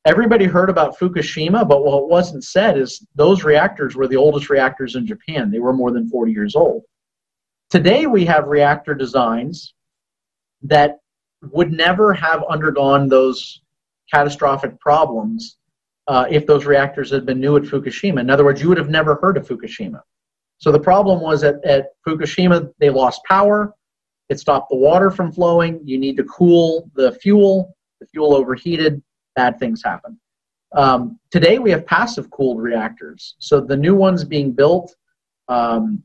everybody heard about Fukushima, but what wasn't said is those reactors were the oldest reactors in Japan. They were more than forty years old. Today we have reactor designs that would never have undergone those catastrophic problems uh, if those reactors had been new at Fukushima. In other words, you would have never heard of Fukushima. So the problem was that at Fukushima, they lost power. It stopped the water from flowing. You need to cool the fuel. The fuel overheated. Bad things happen. Um, today, we have passive cooled reactors. So the new ones being built, um,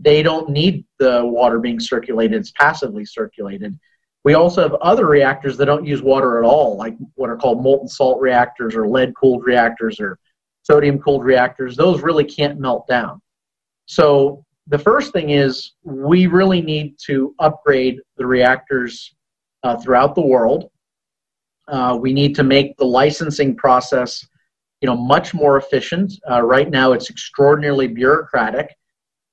they don't need the water being circulated. It's passively circulated. We also have other reactors that don't use water at all, like what are called molten salt reactors or lead-cooled reactors or sodium-cooled reactors. Those really can't melt down. So the first thing is we really need to upgrade the reactors uh, throughout the world. Uh, we need to make the licensing process, you know, much more efficient. Uh, right now it's extraordinarily bureaucratic.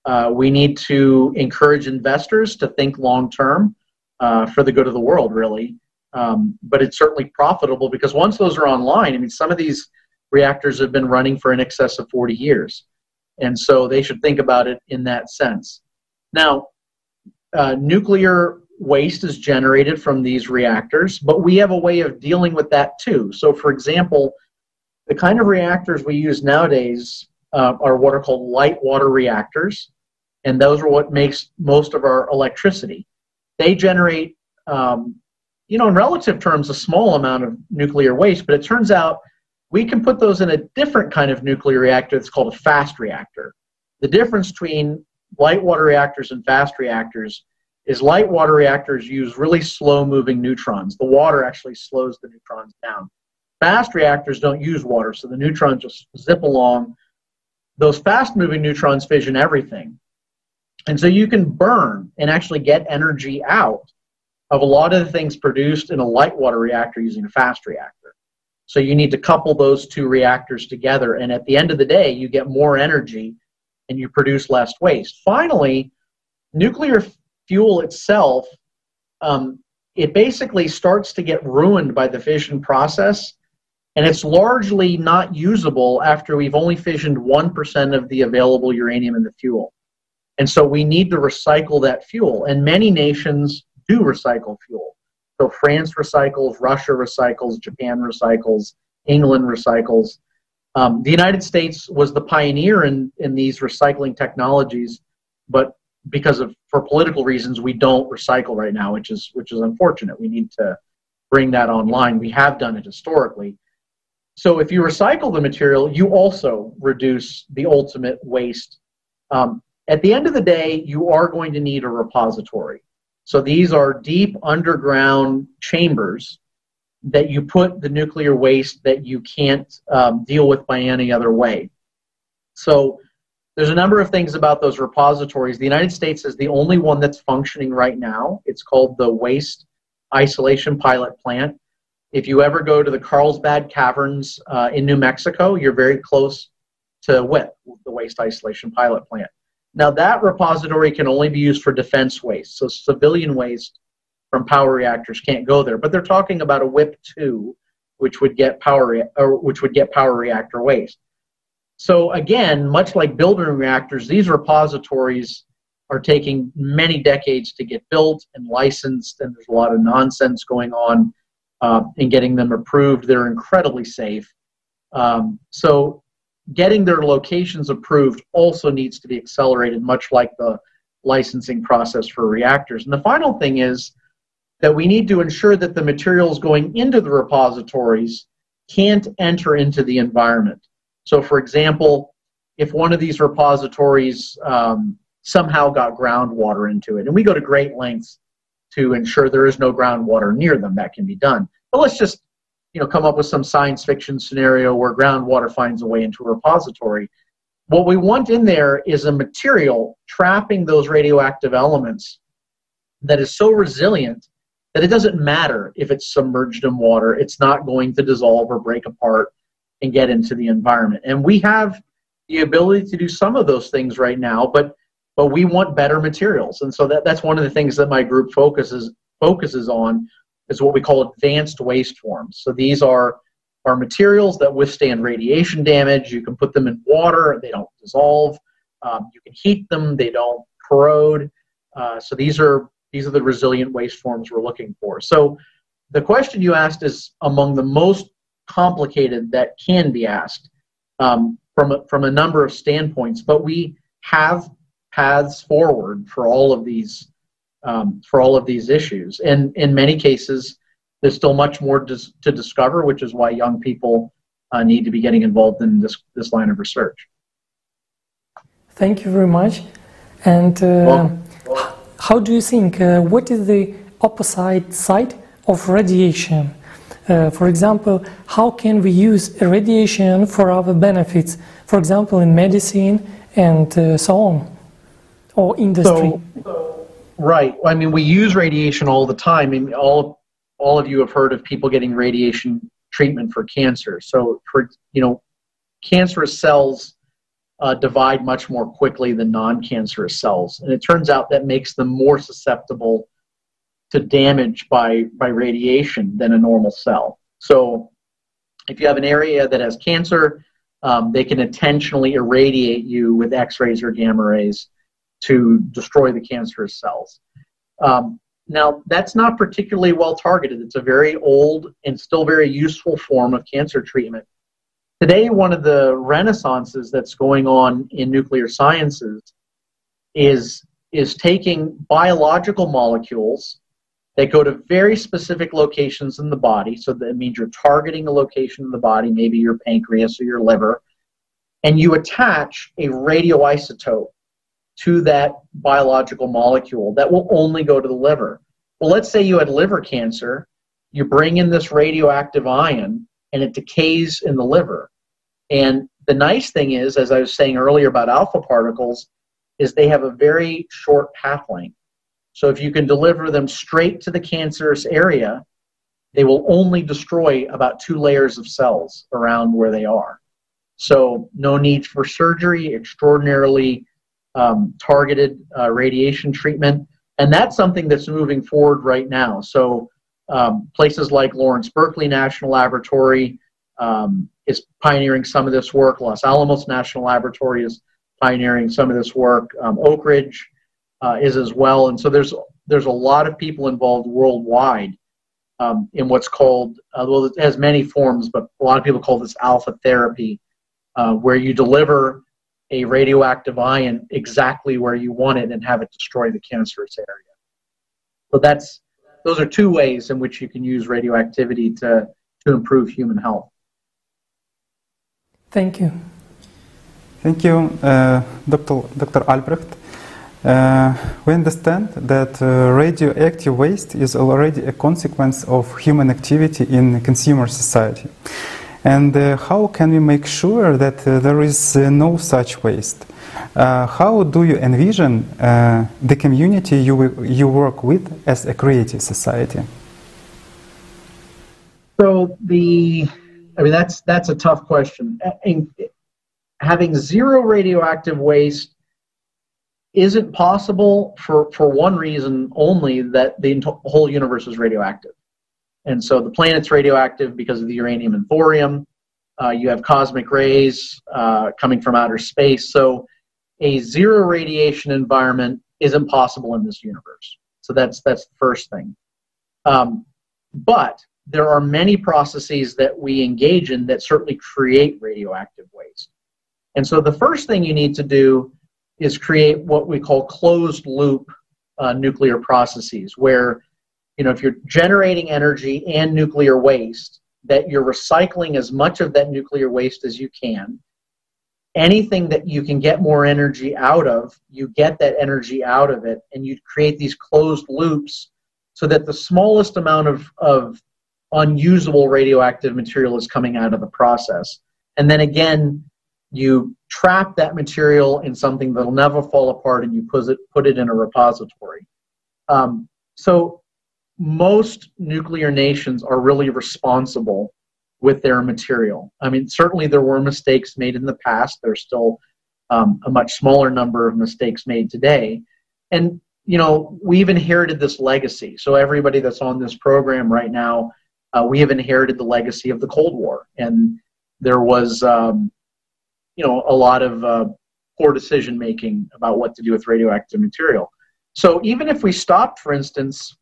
Uh, we need to encourage investors to think long-term. Uh, for the good of the world, really. Um, but it's certainly profitable because once those are online, I mean, some of these reactors have been running for in excess of forty years. And so they should think about it in that sense. Now, uh, nuclear waste is generated from these reactors, but we have a way of dealing with that too. So for example, the kind of reactors we use nowadays uh, are what are called light water reactors. And those are what makes most of our electricity. They generate, um, you know, in relative terms, a small amount of nuclear waste, but it turns out we can put those in a different kind of nuclear reactor that's called a fast reactor. The difference between light water reactors and fast reactors is light water reactors use really slow-moving neutrons. The water actually slows the neutrons down. Fast reactors don't use water, so the neutrons just zip along. Those fast-moving neutrons fission everything. And so you can burn and actually get energy out of a lot of the things produced in a light water reactor using a fast reactor. So you need to couple those two reactors together. And at the end of the day, you get more energy and you produce less waste. Finally, nuclear fuel itself, um, it basically starts to get ruined by the fission process. And it's largely not usable after we've only fissioned one percent of the available uranium in the fuel. And so we need to recycle that fuel. And many nations do recycle fuel. So France recycles, Russia recycles, Japan recycles, England recycles. Um, the United States was the pioneer in, in these recycling technologies, but because of, for political reasons, we don't recycle right now, which is, which is unfortunate. We need to bring that online. We have done it historically. So if you recycle the material, you also reduce the ultimate waste. Um, At the end of the day, you are going to need a repository. So these are deep underground chambers that you put the nuclear waste that you can't um, deal with by any other way. So there's a number of things about those repositories. The United States is the only one that's functioning right now. It's called the Waste Isolation Pilot Plant. If you ever go to the Carlsbad Caverns uh, in New Mexico, you're very close to W I P, the Waste Isolation Pilot Plant. Now that repository can only be used for defense waste, so civilian waste from power reactors can't go there. But they're talking about a W I P two, which would get power, or which would get power reactor waste. So again, much like building reactors, these repositories are taking many decades to get built and licensed, and there's a lot of nonsense going on uh, in getting them approved. They're incredibly safe. Um, so getting their locations approved also needs to be accelerated, much like the licensing process for reactors. And the final thing is that we need to ensure that the materials going into the repositories can't enter into the environment. So for example, if one of these repositories um, somehow got groundwater into it, and we go to great lengths to ensure there is no groundwater near them, that can be done. But let's just you know, come up with some science fiction scenario where groundwater finds a way into a repository. What we want in there is a material trapping those radioactive elements that is so resilient that it doesn't matter if it's submerged in water. It's not going to dissolve or break apart and get into the environment. And we have the ability to do some of those things right now, but but we want better materials. And so that, that's one of the things that my group focuses focuses on, is what we call advanced waste forms. So these are, are materials that withstand radiation damage. You can put them in water, they don't dissolve. Um, you can heat them, they don't corrode. Uh, so these are, these are the resilient waste forms we're looking for. So the question you asked is among the most complicated that can be asked um, from, a, from a number of standpoints, but we have paths forward for all of these Um, for all of these issues. And in many cases, there's still much more dis to discover, which is why young people uh, need to be getting involved in this, this line of research. Thank you very much. And uh, Welcome. Welcome. How do you think, uh, what is the opposite side of radiation? Uh, for example, how can we use radiation for our benefits? For example, in medicine and uh, so on, or industry. So, so Right. I mean, we use radiation all the time. I mean, all, all of you have heard of people getting radiation treatment for cancer. So, for, you know, cancerous cells uh, divide much more quickly than non-cancerous cells. And it turns out that makes them more susceptible to damage by, by radiation than a normal cell. So if you have an area that has cancer, um, they can intentionally irradiate you with X-rays or gamma rays to destroy the cancerous cells. Um, now, that's not particularly well targeted. It's a very old and still very useful form of cancer treatment. Today, one of the renaissances that's going on in nuclear sciences is, is taking biological molecules that go to very specific locations in the body. So that means you're targeting a location in the body, maybe your pancreas or your liver, and you attach a radioisotope to that biological molecule that will only go to the liver. Well, let's say you had liver cancer, you bring in this radioactive ion and it decays in the liver. And the nice thing is, as I was saying earlier about alpha particles, is they have a very short path length. So if you can deliver them straight to the cancerous area, they will only destroy about two layers of cells around where they are. So no need for surgery, extraordinarily Um, targeted uh, radiation treatment, and that's something that's moving forward right now. So um, places like Lawrence Berkeley National Laboratory um, is pioneering some of this work. Los Alamos National Laboratory is pioneering some of this work. Um, Oak Ridge uh, is as well, and so there's there's a lot of people involved worldwide um, in what's called, uh, well, it has many forms, but a lot of people call this alpha therapy, uh, where you deliver a radioactive ion exactly where you want it and have it destroy the cancerous area. So that's, those are two ways in which you can use radioactivity to, to improve human health. Thank you. Thank you, uh, Doctor Albrecht. Uh, we understand that uh, radioactive waste is already a consequence of human activity in consumer society. And uh, how can we make sure that uh, there is uh, no such waste? Uh, how do you envision uh, the community you, you work with as a creative society? So the, I mean, that's, that's a tough question. In, having zero radioactive waste isn't possible for, for one reason only, that the whole universe is radioactive. And so the planet's radioactive because of the uranium and thorium. Uh, you have cosmic rays uh, coming from outer space. So a zero radiation environment is impossible in this universe. So that's, that's the first thing. Um, but there are many processes that we engage in that certainly create radioactive waste. And so the first thing you need to do is create what we call closed loop uh, nuclear processes, where, you know, if you're generating energy and nuclear waste, that you're recycling as much of that nuclear waste as you can. Anything that you can get more energy out of, you get that energy out of it, and you create these closed loops so that the smallest amount of, of unusable radioactive material is coming out of the process. And then again, you trap that material in something that'll never fall apart, and you put it, put it in a repository. Um, so most nuclear nations are really responsible with their material. I mean, certainly there were mistakes made in the past. There's still um, a much smaller number of mistakes made today. And, you know, we've inherited this legacy. So everybody that's on this program right now, uh, we have inherited the legacy of the Cold War. And there was... Um, you know, a lot of uh, poor decision making about what to do with radioactive material. So even if we stopped, for instance,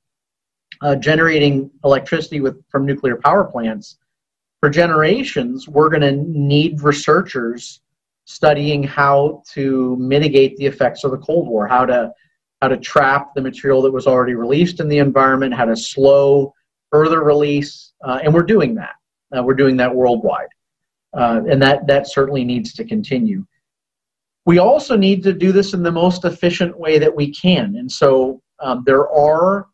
uh, generating electricity with, from nuclear power plants, for generations, we're going to need researchers studying how to mitigate the effects of the Cold War, how to, how to trap the material that was already released in the environment, how to slow further release, uh, and we're doing that. Uh, we're doing that worldwide. Uh, and that, that certainly needs to continue. We also need to do this in the most efficient way that we can. And so um, there are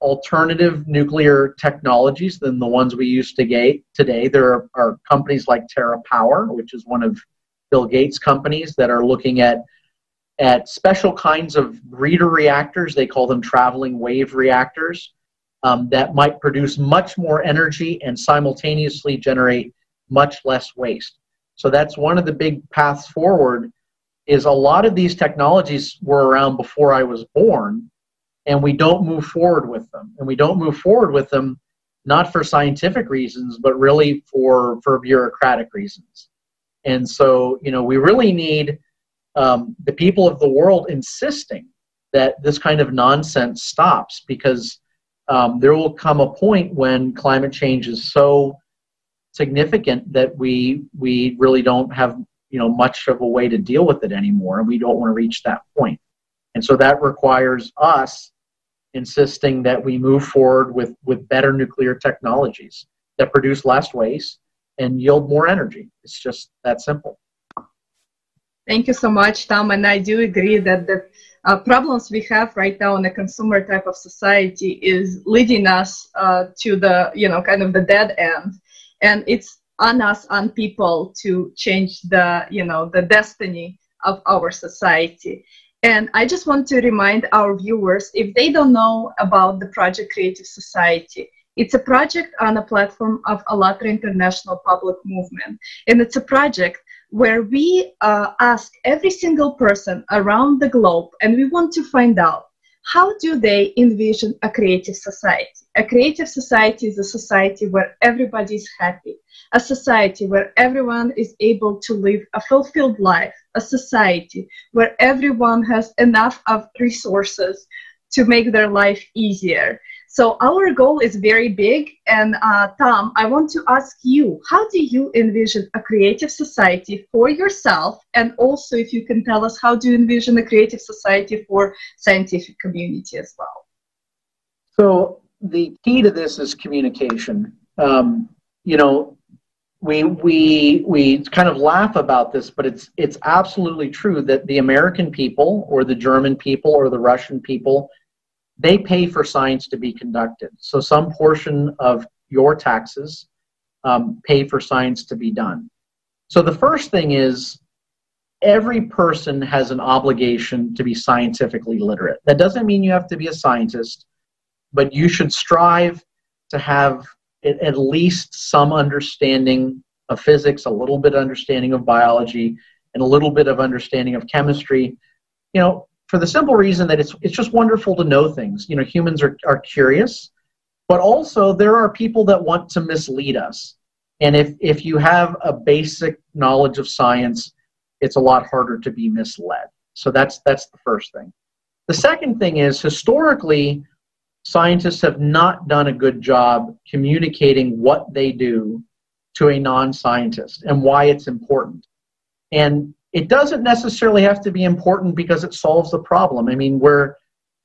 alternative nuclear technologies than the ones we use today. There are, are companies like TerraPower, which is one of Bill Gates' companies, that are looking at, at special kinds of breeder reactors. They call them traveling wave reactors um, that might produce much more energy and simultaneously generate much less waste. So that's one of the big paths forward, is a lot of these technologies were around before I was born, and we don't move forward with them. And we don't move forward with them not for scientific reasons, but really for, for bureaucratic reasons. And so, you know, we really need um, the people of the world insisting that this kind of nonsense stops, because um, there will come a point when climate change is so significant that we we really don't have, you know, much of a way to deal with it anymore, and we don't want to reach that point. And so that requires us insisting that we move forward with with better nuclear technologies that produce less waste and yield more energy. It's just that simple. Thank you so much, Tom, and I do agree that the uh, problems we have right now in a consumer type of society is leading us uh, to the, you know, kind of the dead end. And it's on us, on people, to change the, you know, the destiny of our society. And I just want to remind our viewers, if they don't know about the Project Creative Society, it's a project on a platform of ALLATRA International Public Movement. And it's a project where we uh, ask every single person around the globe, and we want to find out, how do they envision a creative society? A creative society is a society where everybody is happy, a society where everyone is able to live a fulfilled life, a society where everyone has enough of resources to make their life easier. So our goal is very big, and uh, Tom, I want to ask you, how do you envision a creative society for yourself, and also if you can tell us, how do you envision a creative society for scientific community as well? So the key to this is communication. Um, you know, we we we kind of laugh about this, but it's it's absolutely true that the American people or the German people or the Russian people, they pay for science to be conducted. So some portion of your taxes um, pay for science to be done. So the first thing is, every person has an obligation to be scientifically literate. That doesn't mean you have to be a scientist, but you should strive to have at least some understanding of physics, a little bit of understanding of biology, and a little bit of understanding of chemistry, you know, for the simple reason that it's, it's just wonderful to know things. You know, humans are, are curious, but also there are people that want to mislead us. And if, if you have a basic knowledge of science, it's a lot harder to be misled. So that's, that's the first thing. The second thing is, historically, scientists have not done a good job communicating what they do to a non-scientist and why it's important. And it doesn't necessarily have to be important because it solves the problem. I mean, we're,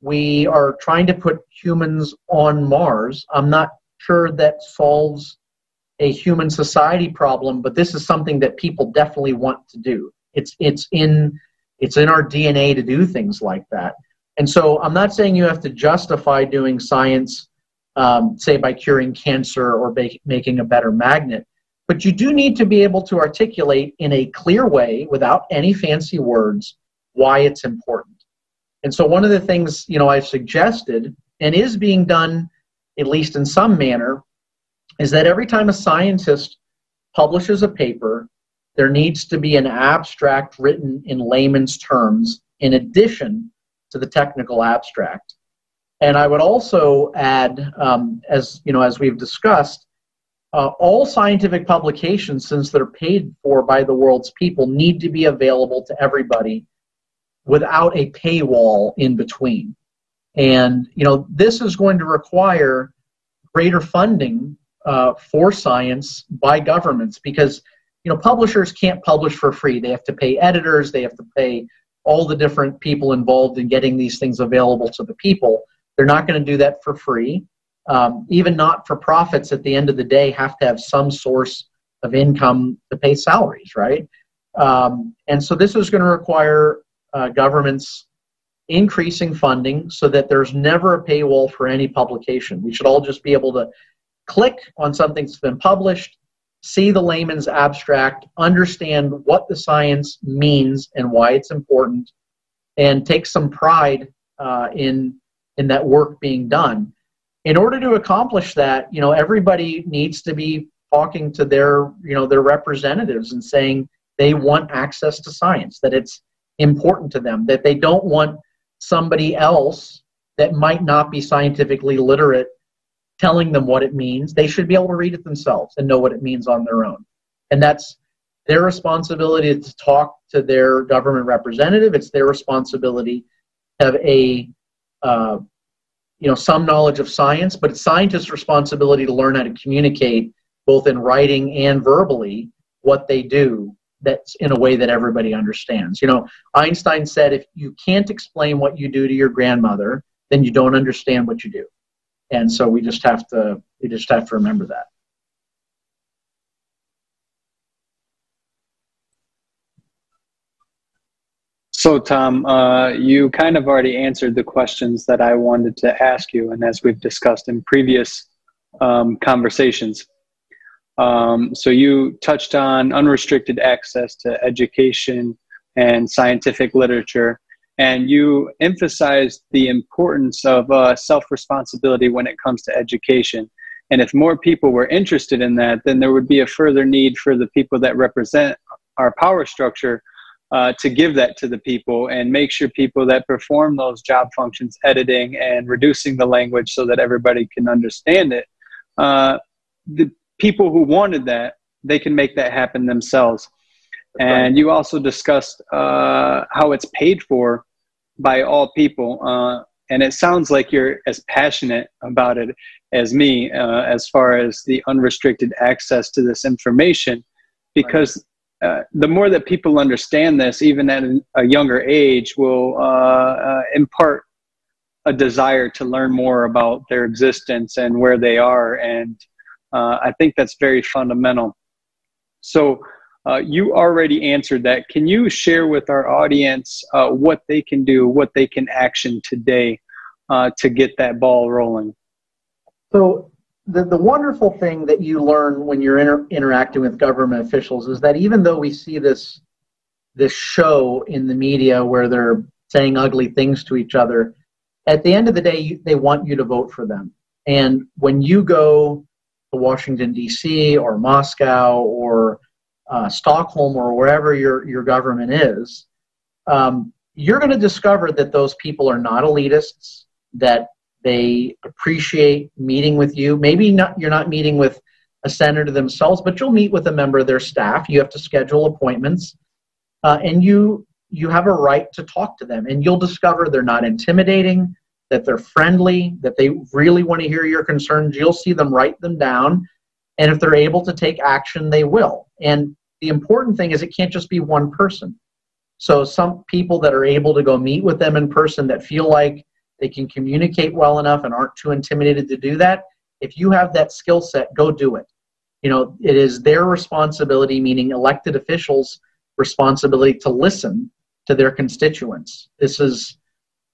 we are trying to put humans on Mars. I'm not sure that solves a human society problem, but this is something that people definitely want to do. It's, it's, in, it's in our D N A to do things like that. And so I'm not saying you have to justify doing science, um, say, by curing cancer or making a better magnet, but you do need to be able to articulate in a clear way, without any fancy words, why it's important. And so one of the things, you know, I've suggested, and is being done, at least in some manner, is that every time a scientist publishes a paper, there needs to be an abstract written in layman's terms in addition to the technical abstract. And I would also add, um, as you know, as we've discussed, uh, all scientific publications, since they're paid for by the world's people, need to be available to everybody without a paywall in between. And you know, this is going to require greater funding uh, for science by governments, because you know, publishers can't publish for free. They have to pay editors. They have to pay all the different people involved in getting these things available to the people. They're not going to do that for free. Um, even not-for-profits at the end of the day have to have some source of income to pay salaries, right? Um, and so this is going to require uh, governments increasing funding so that there's never a paywall for any publication. We should all just be able to click on something that's been published, see the layman's abstract, understand what the science means and why it's important, and take some pride uh, in, in that work being done. In order to accomplish that, you know, everybody needs to be talking to their, you know, their representatives and saying they want access to science, that it's important to them, that they don't want somebody else that might not be scientifically literate telling them what it means. They should be able to read it themselves and know what it means on their own. And that's their responsibility to talk to their government representative. It's their responsibility to have a, uh, you know, some knowledge of science, but it's scientists' responsibility to learn how to communicate, both in writing and verbally, what they do, that's in a way that everybody understands. You know, Einstein said, if you can't explain what you do to your grandmother, then you don't understand what you do. And so we just have to we just have to remember that. So Tom, uh, you kind of already answered the questions that I wanted to ask you, and as we've discussed in previous um, conversations. Um, so you touched on unrestricted access to education and scientific literature. And you emphasized the importance of uh, self-responsibility when it comes to education. And if more people were interested in that, then there would be a further need for the people that represent our power structure uh, to give that to the people and make sure people that perform those job functions, editing and reducing the language so that everybody can understand it, uh, the people who wanted that, they can make that happen themselves. And you also discussed uh, how it's paid for by all people. Uh, and it sounds like you're as passionate about it as me uh, as far as the unrestricted access to this information, because uh, the more that people understand this, even at a younger age, will uh, uh, impart a desire to learn more about their existence and where they are. And uh, I think that's very fundamental. So uh, you already answered that. Can you share with our audience uh, what they can do, what they can action today uh, to get that ball rolling? So the, the wonderful thing that you learn when you're inter interacting with government officials is that even though we see this, this show in the media where they're saying ugly things to each other, at the end of the day, they want you to vote for them. And when you go to Washington, D C or Moscow or uh, Stockholm or wherever your, your government is, um, you're going to discover that those people are not elitists, that they appreciate meeting with you. Maybe not, you're not meeting with a senator themselves, but you'll meet with a member of their staff. You have to schedule appointments, uh, and you you have a right to talk to them. And you'll discover they're not intimidating, that they're friendly, that they really want to hear your concerns. You'll see them write them down. And if they're able to take action, they will. And the important thing is it can't just be one person. So some people that are able to go meet with them in person that feel like they can communicate well enough and aren't too intimidated to do that, if you have that skill set, go do it. You know, it is their responsibility, meaning elected officials' responsibility, to listen to their constituents. This is,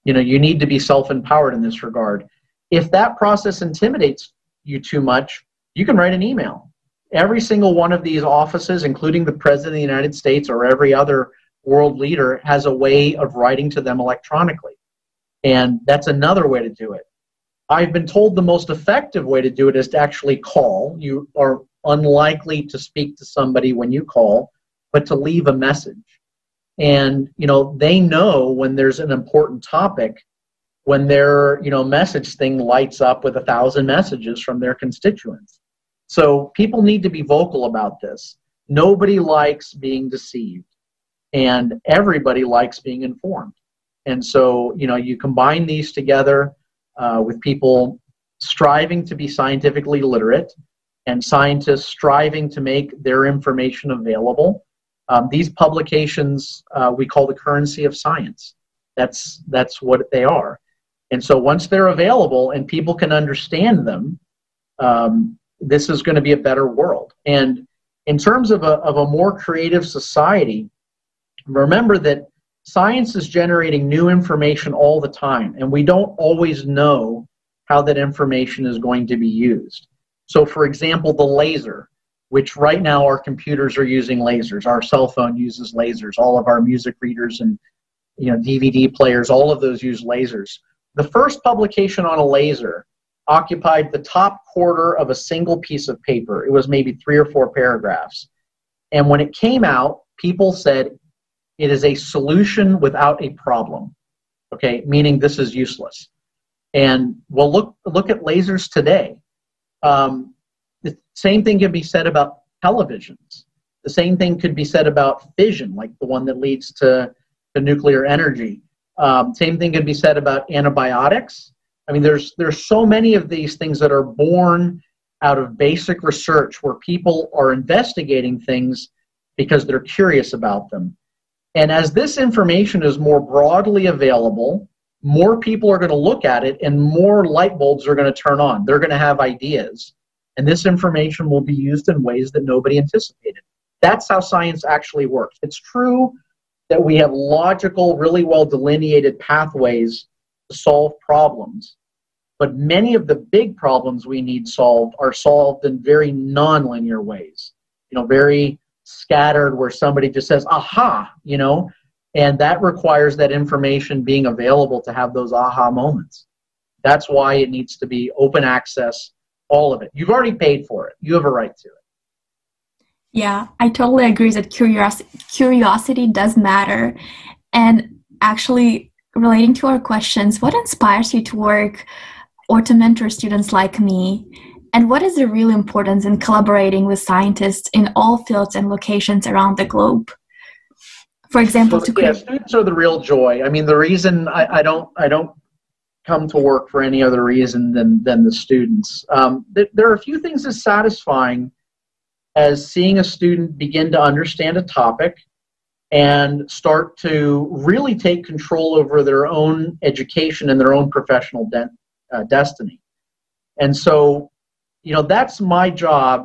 you know, you need to be self-empowered in this regard. If that process intimidates you too much, you can write an email. Every single one of these offices, including the President of the United States or every other world leader, has a way of writing to them electronically. And that's another way to do it. I've been told the most effective way to do it is to actually call. You are unlikely to speak to somebody when you call, but to leave a message. And, you know, they know when there's an important topic, when their, you know, message thing lights up with a thousand messages from their constituents. So people need to be vocal about this. Nobody likes being deceived, and everybody likes being informed. And so, you know, you combine these together uh, with people striving to be scientifically literate and scientists striving to make their information available. Um, these publications uh, we call the currency of science. That's, that's what they are. And so once they're available and people can understand them, um, this is going to be a better world. And in terms of a, of a more creative society, remember that science is generating new information all the time, and we don't always know how that information is going to be used. So, for example, the laser, which right now our computers are using lasers, our cell phone uses lasers, all of our music readers and, you know, D V D players, all of those use lasers. The first publication on a laser occupied the top quarter of a single piece of paper. It was maybe three or four paragraphs. And when it came out, people said it is a solution without a problem, okay, meaning this is useless. And well, look, look at lasers today. Um, The same thing can be said about televisions. The same thing could be said about fission, like the one that leads to, to nuclear energy. Um, same thing could be said about antibiotics. I mean, there's, there's so many of these things that are born out of basic research where people are investigating things because they're curious about them. And as this information is more broadly available, more people are going to look at it and more light bulbs are going to turn on. They're going to have ideas. And this information will be used in ways that nobody anticipated. That's how science actually works. It's true that we have logical, really well-delineated pathways to solve problems, but many of the big problems we need solved are solved in very nonlinear ways, you know, very scattered, where somebody just says, aha, you know, and that requires that information being available to have those aha moments. That's why it needs to be open access. All of it. You've already paid for it. You have a right to it. Yeah, I totally agree that curiosity, curiosity does matter. And actually, relating to our questions, what inspires you to work or to mentor students like me? And what is the real importance in collaborating with scientists in all fields and locations around the globe? For example, so, to yeah, students are the real joy. I mean, the reason I, I don't, I don't come to work for any other reason than, than the students. Um, th there are a few things as satisfying as seeing a student begin to understand a topic and start to really take control over their own education and their own professional de uh, destiny. And so, you know, that's my job,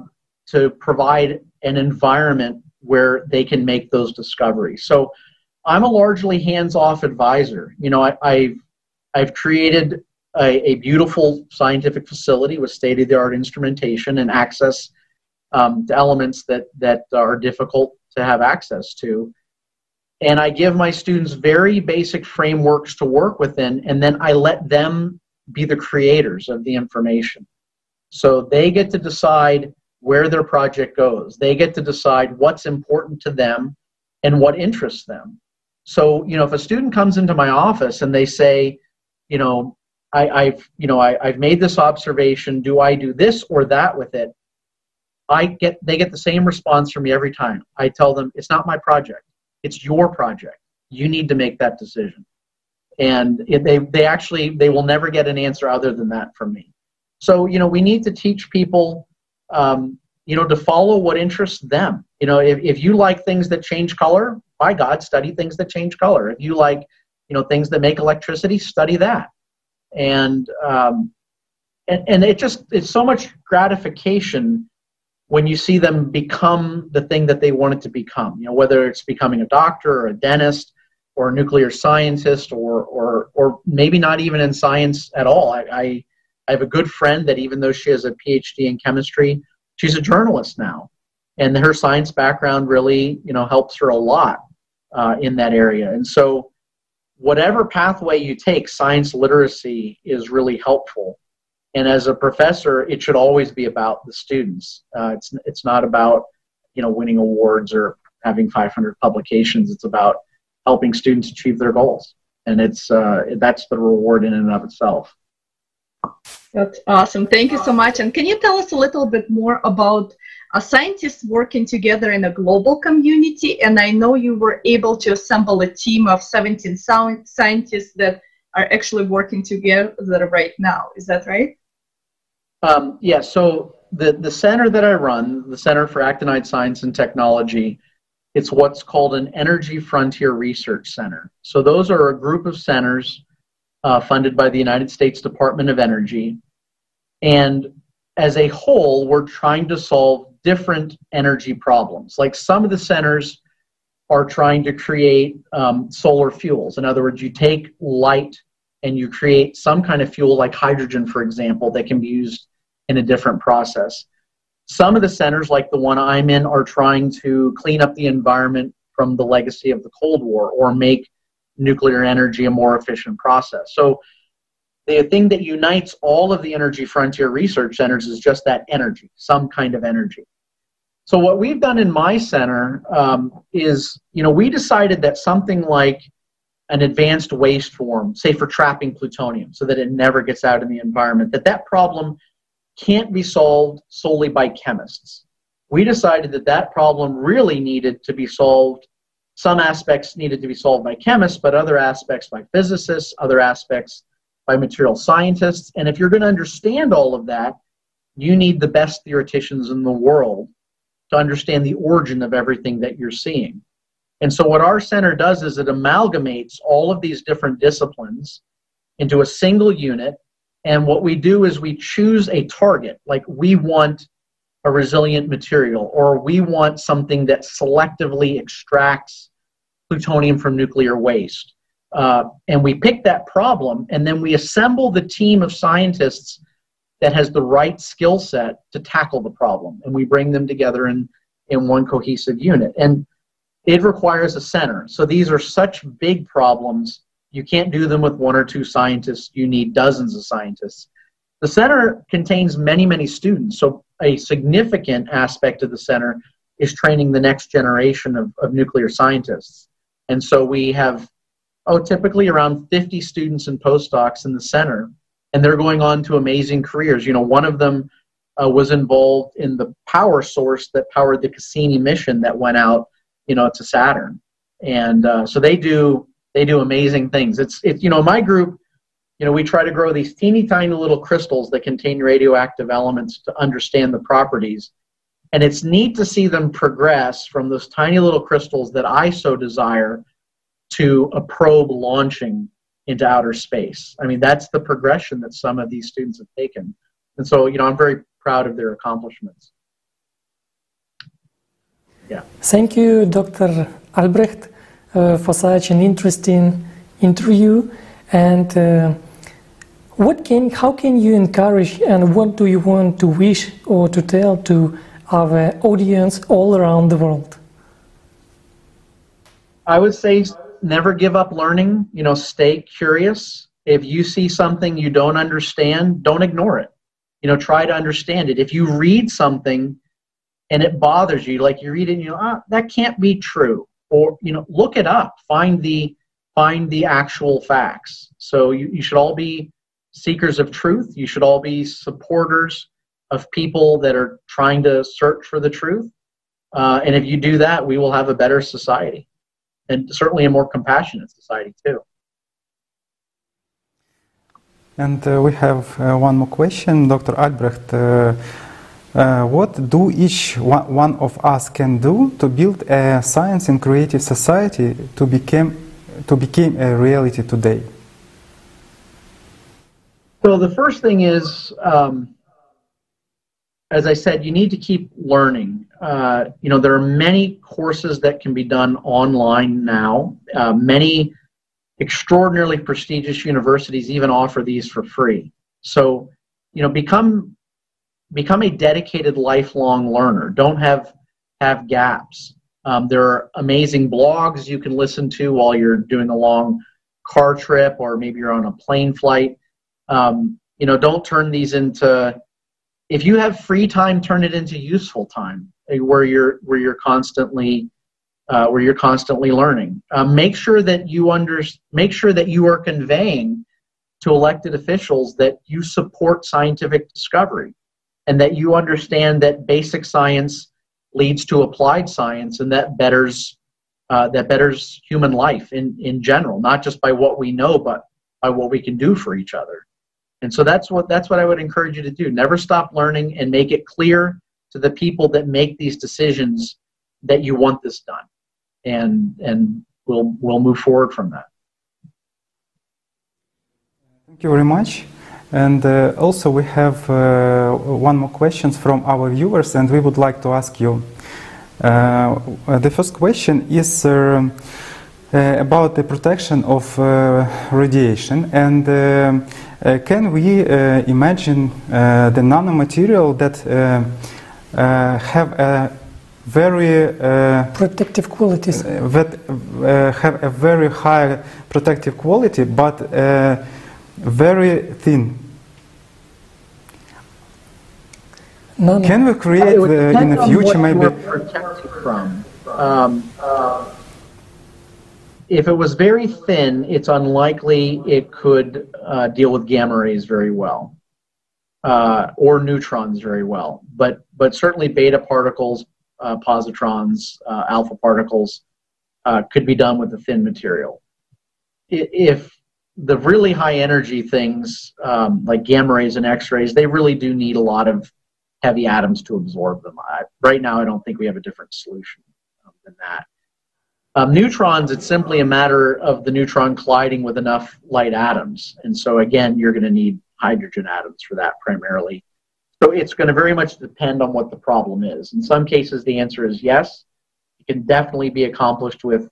to provide an environment where they can make those discoveries. So I'm a largely hands-off advisor. You know, I, I've, I've created a, a beautiful scientific facility with state-of-the-art instrumentation and access um, to elements that, that are difficult to have access to. And I give my students very basic frameworks to work within, and then I let them be the creators of the information. So they get to decide where their project goes. They get to decide what's important to them and what interests them. So, you know, if a student comes into my office and they say, you know, I, I've, you know, I, I've made this observation, do I do this or that with it? I get, they get the same response from me every time. I tell them, it's not my project. It's your project. You need to make that decision. And if they, they actually, they will never get an answer other than that from me. So, you know, we need to teach people, um, you know, to follow what interests them. You know, if, if you like things that change color, by God, study things that change color. If you like, you know, things that make electricity, study that. And, um, and, and it just, it's so much gratification when you see them become the thing that they wanted to become, you know, whether it's becoming a doctor or a dentist or a nuclear scientist or, or, or maybe not even in science at all. I, I, I have a good friend that even though she has a PhD in chemistry, she's a journalist now. And her science background really, you know, helps her a lot uh, in that area. And so whatever pathway you take, science literacy is really helpful. And as a professor, it should always be about the students. Uh, it's, it's not about, you know, winning awards or having five hundred publications. It's about helping students achieve their goals. And it's, uh, that's the reward in and of itself. That's awesome. Thank you so much. And can you tell us a little bit more about uh, scientists working together in a global community? And I know you were able to assemble a team of seventeen scientists that are actually working together right now. Is that right? Um, yeah, so the, the center that I run, the Center for Actinide Science and Technology, it's what's called an Energy Frontier Research Center. So those are a group of centers uh, funded by the United States Department of Energy. And as a whole, we're trying to solve different energy problems. Like some of the centers are trying to create um, solar fuels. In other words, you take light and you create some kind of fuel like hydrogen, for example, that can be used in a different process. Some of the centers, like the one I'm in, are trying to clean up the environment from the legacy of the Cold War or make nuclear energy a more efficient process. So the thing that unites all of the Energy Frontier Research Centers is just that energy, some kind of energy. So what we've done in my center um, is, you know, we decided that something like an advanced waste form, say for trapping plutonium so that it never gets out in the environment, that that problem can't be solved solely by chemists. We decided that that problem really needed to be solved. Some aspects needed to be solved by chemists, but other aspects by physicists, other aspects by material scientists. And if you're going to understand all of that, you need the best theoreticians in the world to understand the origin of everything that you're seeing. And so what our center does is it amalgamates all of these different disciplines into a single unit. And what we do is we choose a target, like we want a resilient material, or we want something that selectively extracts plutonium from nuclear waste. Uh, and we pick that problem, and then we assemble the team of scientists that has the right skill set to tackle the problem. And we bring them together in, in one cohesive unit. And it requires a center. So these are such big problems, you can't do them with one or two scientists. You need dozens of scientists. The center contains many, many students. So a significant aspect of the center is training the next generation of, of nuclear scientists. And so we have, oh, typically around fifty students and postdocs in the center. And they're going on to amazing careers. You know, one of them uh, was involved in the power source that powered the Cassini mission that went out, you know, to Saturn. And uh, so they do they do amazing things. It's it, you know, my group, you know, we try to grow these teeny tiny little crystals that contain radioactive elements to understand the properties. And it's neat to see them progress from those tiny little crystals that I so desire to a probe launching into outer space. I mean, that's the progression that some of these students have taken. And so, you know, I'm very proud of their accomplishments. Yeah. Thank you, Doctor Albrecht, uh, for such an interesting interview. And uh, what can, how can you encourage, and what do you want to wish or to tell to our audience all around the world? I would say never give up learning. You know, stay curious. If you see something you don't understand, don't ignore it. You know, try to understand it. If you read something and it bothers you, like you read it and you know, ah, that can't be true. Or, you know, look it up. Find the, find the actual facts. So you, you should all be seekers of truth. You should all be supporters of people that are trying to search for the truth. Uh, and if you do that, we will have a better society. And certainly a more compassionate society, too. And uh, we have uh, one more question, Doctor Albrecht. Uh, uh, what do each one of us can do to build a science and creative society to become to become a reality today? So the first thing is, um, as I said, you need to keep learning. Uh, you know, there are many courses that can be done online now. Uh, many extraordinarily prestigious universities even offer these for free. So, you know, become become a dedicated lifelong learner. Don't have have gaps. Um, there are amazing blogs you can listen to while you're doing a long car trip, or maybe you're on a plane flight. Um, you know, don't turn these into, if you have free time, turn it into useful time, where you're where you're constantly Uh, where you're constantly learning. Uh, make sure that you under, make sure that you are conveying to elected officials that you support scientific discovery, and that you understand that basic science leads to applied science, and that betters uh, that betters human life in in general, not just by what we know, but by what we can do for each other. And so that's what that's what I would encourage you to do. Never stop learning, and make it clear to the people that make these decisions that you want this done. And, and we'll, we'll move forward from that. Thank you very much. And uh, also we have uh, one more questions from our viewers, and we would like to ask you. Uh, the first question is uh, uh, about the protection of uh, radiation, and uh, uh, can we uh, imagine uh, the nanomaterial that uh, uh, have a very uh, protective qualities that uh, have a very high protective quality, but uh, very thin. No, no. Can we create uh, the, in the future maybe protected from? Um, uh, if it was very thin, it's unlikely it could uh, deal with gamma rays very well, uh, or neutrons very well. But but certainly beta particles, Uh, positrons, uh, alpha particles uh, could be done with a thin material. If the really high energy things um, like gamma rays and X-rays, they really do need a lot of heavy atoms to absorb them. I, right now I don't think we have a different solution um, than that. Um, neutrons, it's simply a matter of the neutron colliding with enough light atoms, and so again you're going to need hydrogen atoms for that primarily. So it's going to very much depend on what the problem is. In some cases, the answer is yes. It can definitely be accomplished with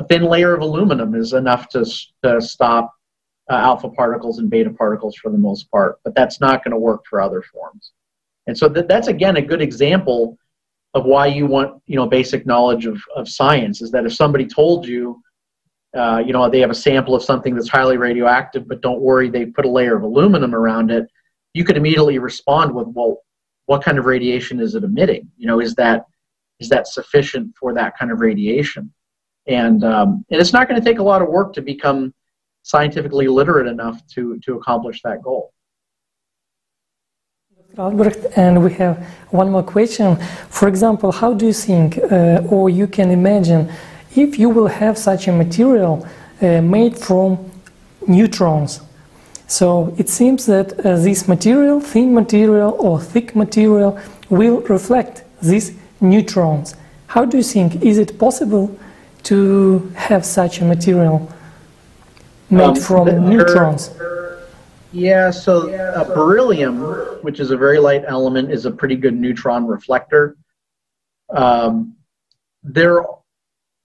a thin layer of aluminum is enough to, to stop uh, alpha particles and beta particles for the most part, but that's not going to work for other forms. And so th that's, again, a good example of why you want, you know, basic knowledge of, of science, is that if somebody told you, uh, you know, they have a sample of something that's highly radioactive, but don't worry, they put a layer of aluminum around it, you could immediately respond with, well, what kind of radiation is it emitting? You know, is that is that sufficient for that kind of radiation? And um, and it's not going to take a lot of work to become scientifically literate enough to to accomplish that goal. Doctor Albrecht, and we have one more question. For example, how do you think, uh, or you can imagine, if you will have such a material uh, made from neutrons? So it seems that uh, this material, thin material or thick material, will reflect these neutrons. How do you think, is it possible to have such a material made um, from the, neutrons? Yeah, so uh, beryllium, which is a very light element, is a pretty good neutron reflector. Um, there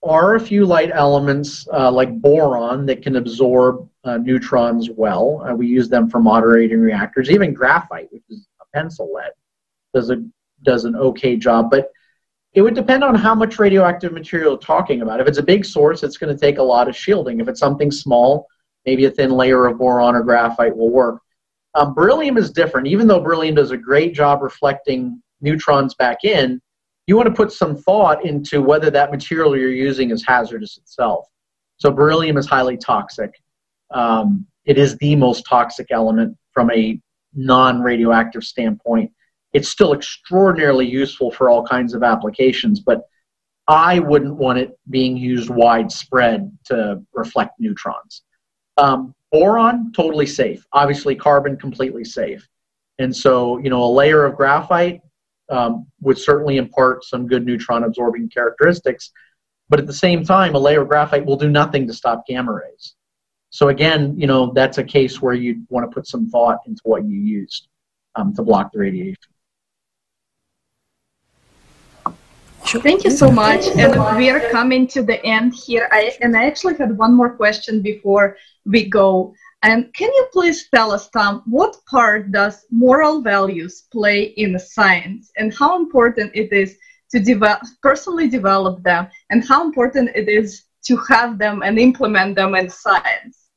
are a few light elements uh, like boron that can absorb uh, neutrons well. Uh, we use them for moderating reactors. Even graphite, which is a pencil lead, does a does an okay job. But it would depend on how much radioactive material you're talking about. If it's a big source, it's going to take a lot of shielding. If it's something small, maybe a thin layer of boron or graphite will work. Um, beryllium is different. Even though beryllium does a great job reflecting neutrons back in, you want to put some thought into whether that material you're using is hazardous itself. So beryllium is highly toxic. Um, it is the most toxic element from a non-radioactive standpoint. It's still extraordinarily useful for all kinds of applications, but I wouldn't want it being used widespread to reflect neutrons. Um, boron, totally safe. Obviously, carbon, completely safe. And so, you know, a layer of graphite um, would certainly impart some good neutron-absorbing characteristics. But at the same time, a layer of graphite will do nothing to stop gamma rays. So again, you know, that's a case where you want to put some thought into what you used um, to block the radiation. Thank you so much. And we are coming to the end here. I, and I actually had one more question before we go. And can you please tell us, Tom, what part does moral values play in science, and how important it is to develop, personally develop them, and how important it is to have them and implement them in science?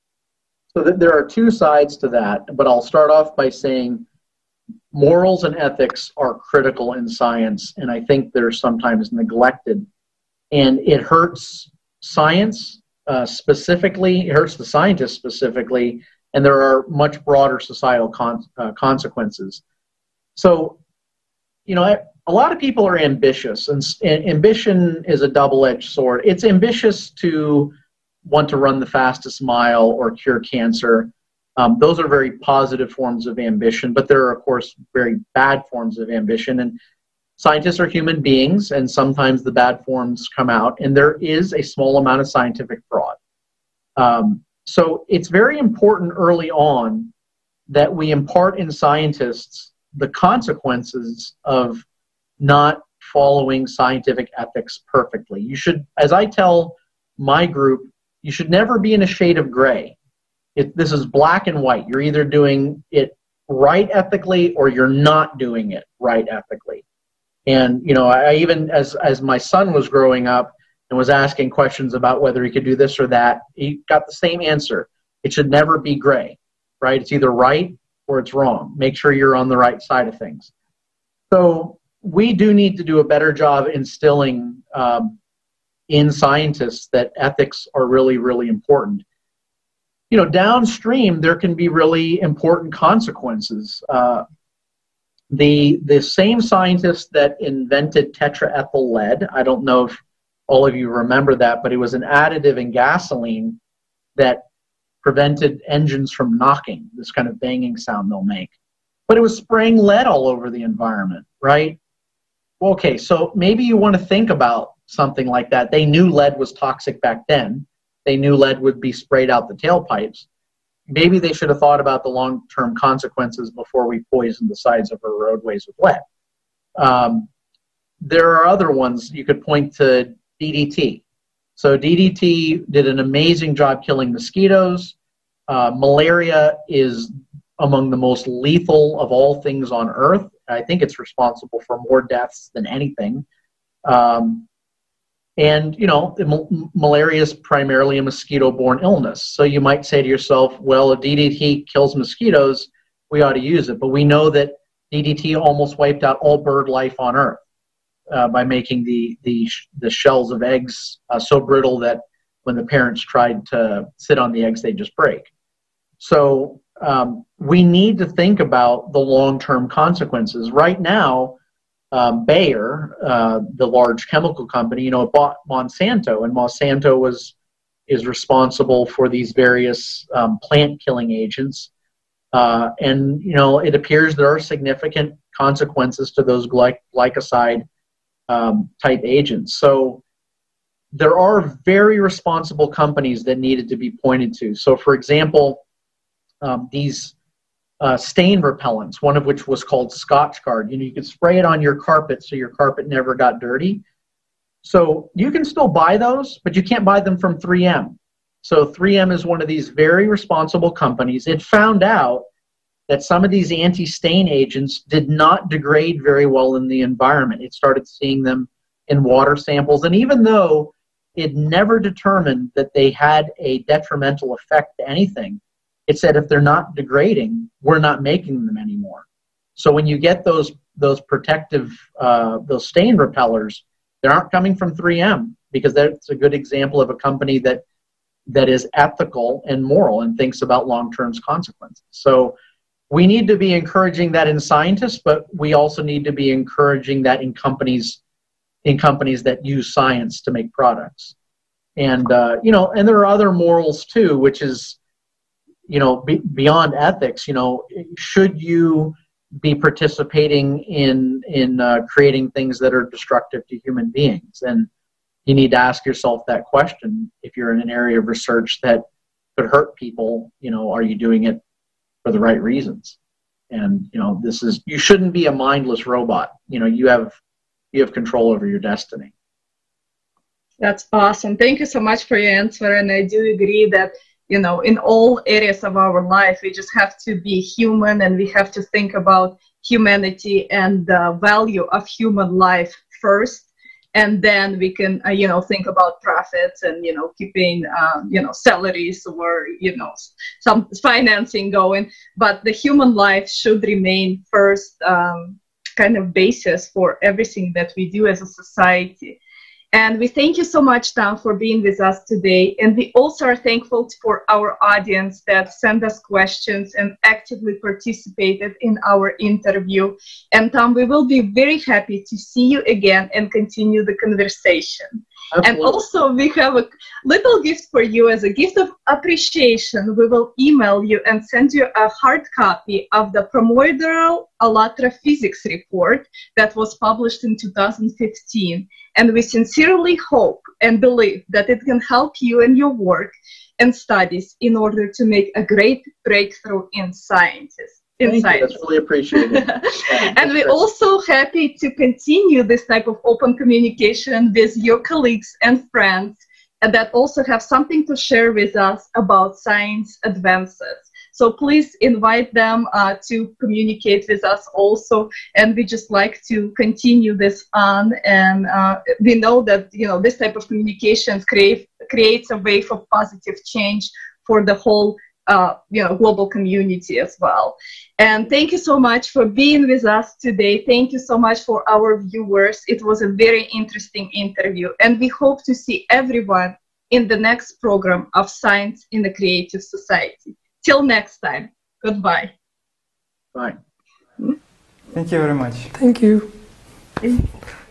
So th there are two sides to that, but I'll start off by saying morals and ethics are critical in science, and I think they're sometimes neglected. And it hurts science uh, specifically, it hurts the scientists specifically, and there are much broader societal con uh, consequences. So, you know, a lot of people are ambitious, and, and ambition is a double-edged sword. It's ambitious to want to run the fastest mile or cure cancer. Um, those are very positive forms of ambition, but there are, of course, very bad forms of ambition. And scientists are human beings, and sometimes the bad forms come out, and there is a small amount of scientific fraud. Um, so it's very important early on that we impart in scientists the consequences of not following scientific ethics perfectly. You should, as I tell my group, you should never be in a shade of gray. It, this is black and white. You're either doing it right ethically or you're not doing it right ethically. And, you know, I, I even, as, as my son was growing up and was asking questions about whether he could do this or that, he got the same answer. It should never be gray, right? It's either right or it's wrong. Make sure you're on the right side of things. So we do need to do a better job instilling um, in scientists that ethics are really, really important. You know, downstream, there can be really important consequences. Uh, the, the same scientist that invented tetraethyl lead, I don't know if all of you remember that, but it was an additive in gasoline that prevented engines from knocking, this kind of banging sound they'll make. But it was spraying lead all over the environment, right? Okay, so maybe you want to think about something like that. They knew lead was toxic back then. They knew lead would be sprayed out the tailpipes. Maybe they should have thought about the long-term consequences before we poisoned the sides of our roadways with lead. Um, there are other ones. You could point to D D T. So D D T did an amazing job killing mosquitoes. Uh, malaria is among the most lethal of all things on Earth. I think it's responsible for more deaths than anything. Um, And, you know, malaria is primarily a mosquito-borne illness. So you might say to yourself, well, if D D T kills mosquitoes, we ought to use it. But we know that D D T almost wiped out all bird life on Earth uh, by making the, the, the shells of eggs uh, so brittle that when the parents tried to sit on the eggs, they just break. So um, we need to think about the long-term consequences. Right now, Um, Bayer, uh, the large chemical company, you know, it bought Monsanto, and Monsanto was is responsible for these various um, plant-killing agents. Uh, and you know, it appears there are significant consequences to those gly glycoside um, type agents. So there are very responsible companies that needed to be pointed to. So, for example, um, these. Uh, stain repellents, one of which was called Scotch Guard. You know, you could spray it on your carpet so your carpet never got dirty. So you can still buy those, but you can't buy them from three M. So three M is one of these very responsible companies. It found out that some of these anti-stain agents did not degrade very well in the environment. It started seeing them in water samples. And even though it never determined that they had a detrimental effect to anything, it said if they're not degrading, we're not making them anymore. So when you get those, those protective, uh, those stain repellers, they aren't coming from three M, because that's a good example of a company that that is ethical and moral and thinks about long-term consequences. So we need to be encouraging that in scientists, but we also need to be encouraging that in companies in companies that use science to make products. And uh, you know, and there are other morals too, which is you know be, beyond ethics. You know, should you be participating in in uh, creating things that are destructive to human beings? And you need to ask yourself that question. If you're in an area of research that could hurt people, you know, are you doing it for the right reasons? And you know, this is you shouldn't be a mindless robot. You know, you have you have control over your destiny. That's awesome. Thank you so much for your answer. And I do agree that, you know, in all areas of our life, we just have to be human, and we have to think about humanity and the value of human life first, and then we can, uh, you know, think about profits and, you know, keeping, uh, you know, salaries or, you know, some financing going. But the human life should remain first um, kind of basis for everything that we do as a society. And we thank you so much, Tom, for being with us today. And we also are thankful for our audience that sent us questions and actively participated in our interview. And Tom, we will be very happy to see you again and continue the conversation. Absolutely. And also, we have a little gift for you as a gift of appreciation. We will email you and send you a hard copy of the Primordial ALLATRA Physics Report that was published in two thousand fifteen. And we sincerely hope and believe that it can help you in your work and studies in order to make a great breakthrough in science. In science. That's really appreciated. And we're also happy to continue this type of open communication with your colleagues and friends and that also have something to share with us about science advances. So please invite them uh, to communicate with us also. And we just like to continue this on. And uh, we know that, you know, this type of communication create, creates a wave of positive change for the whole, uh, you know, global community as well. And thank you so much for being with us today. Thank you so much for our viewers. It was a very interesting interview. And we hope to see everyone in the next program of Science in the Creative Society. Till next time, goodbye. Bye. Thank you very much. Thank you. Thank you.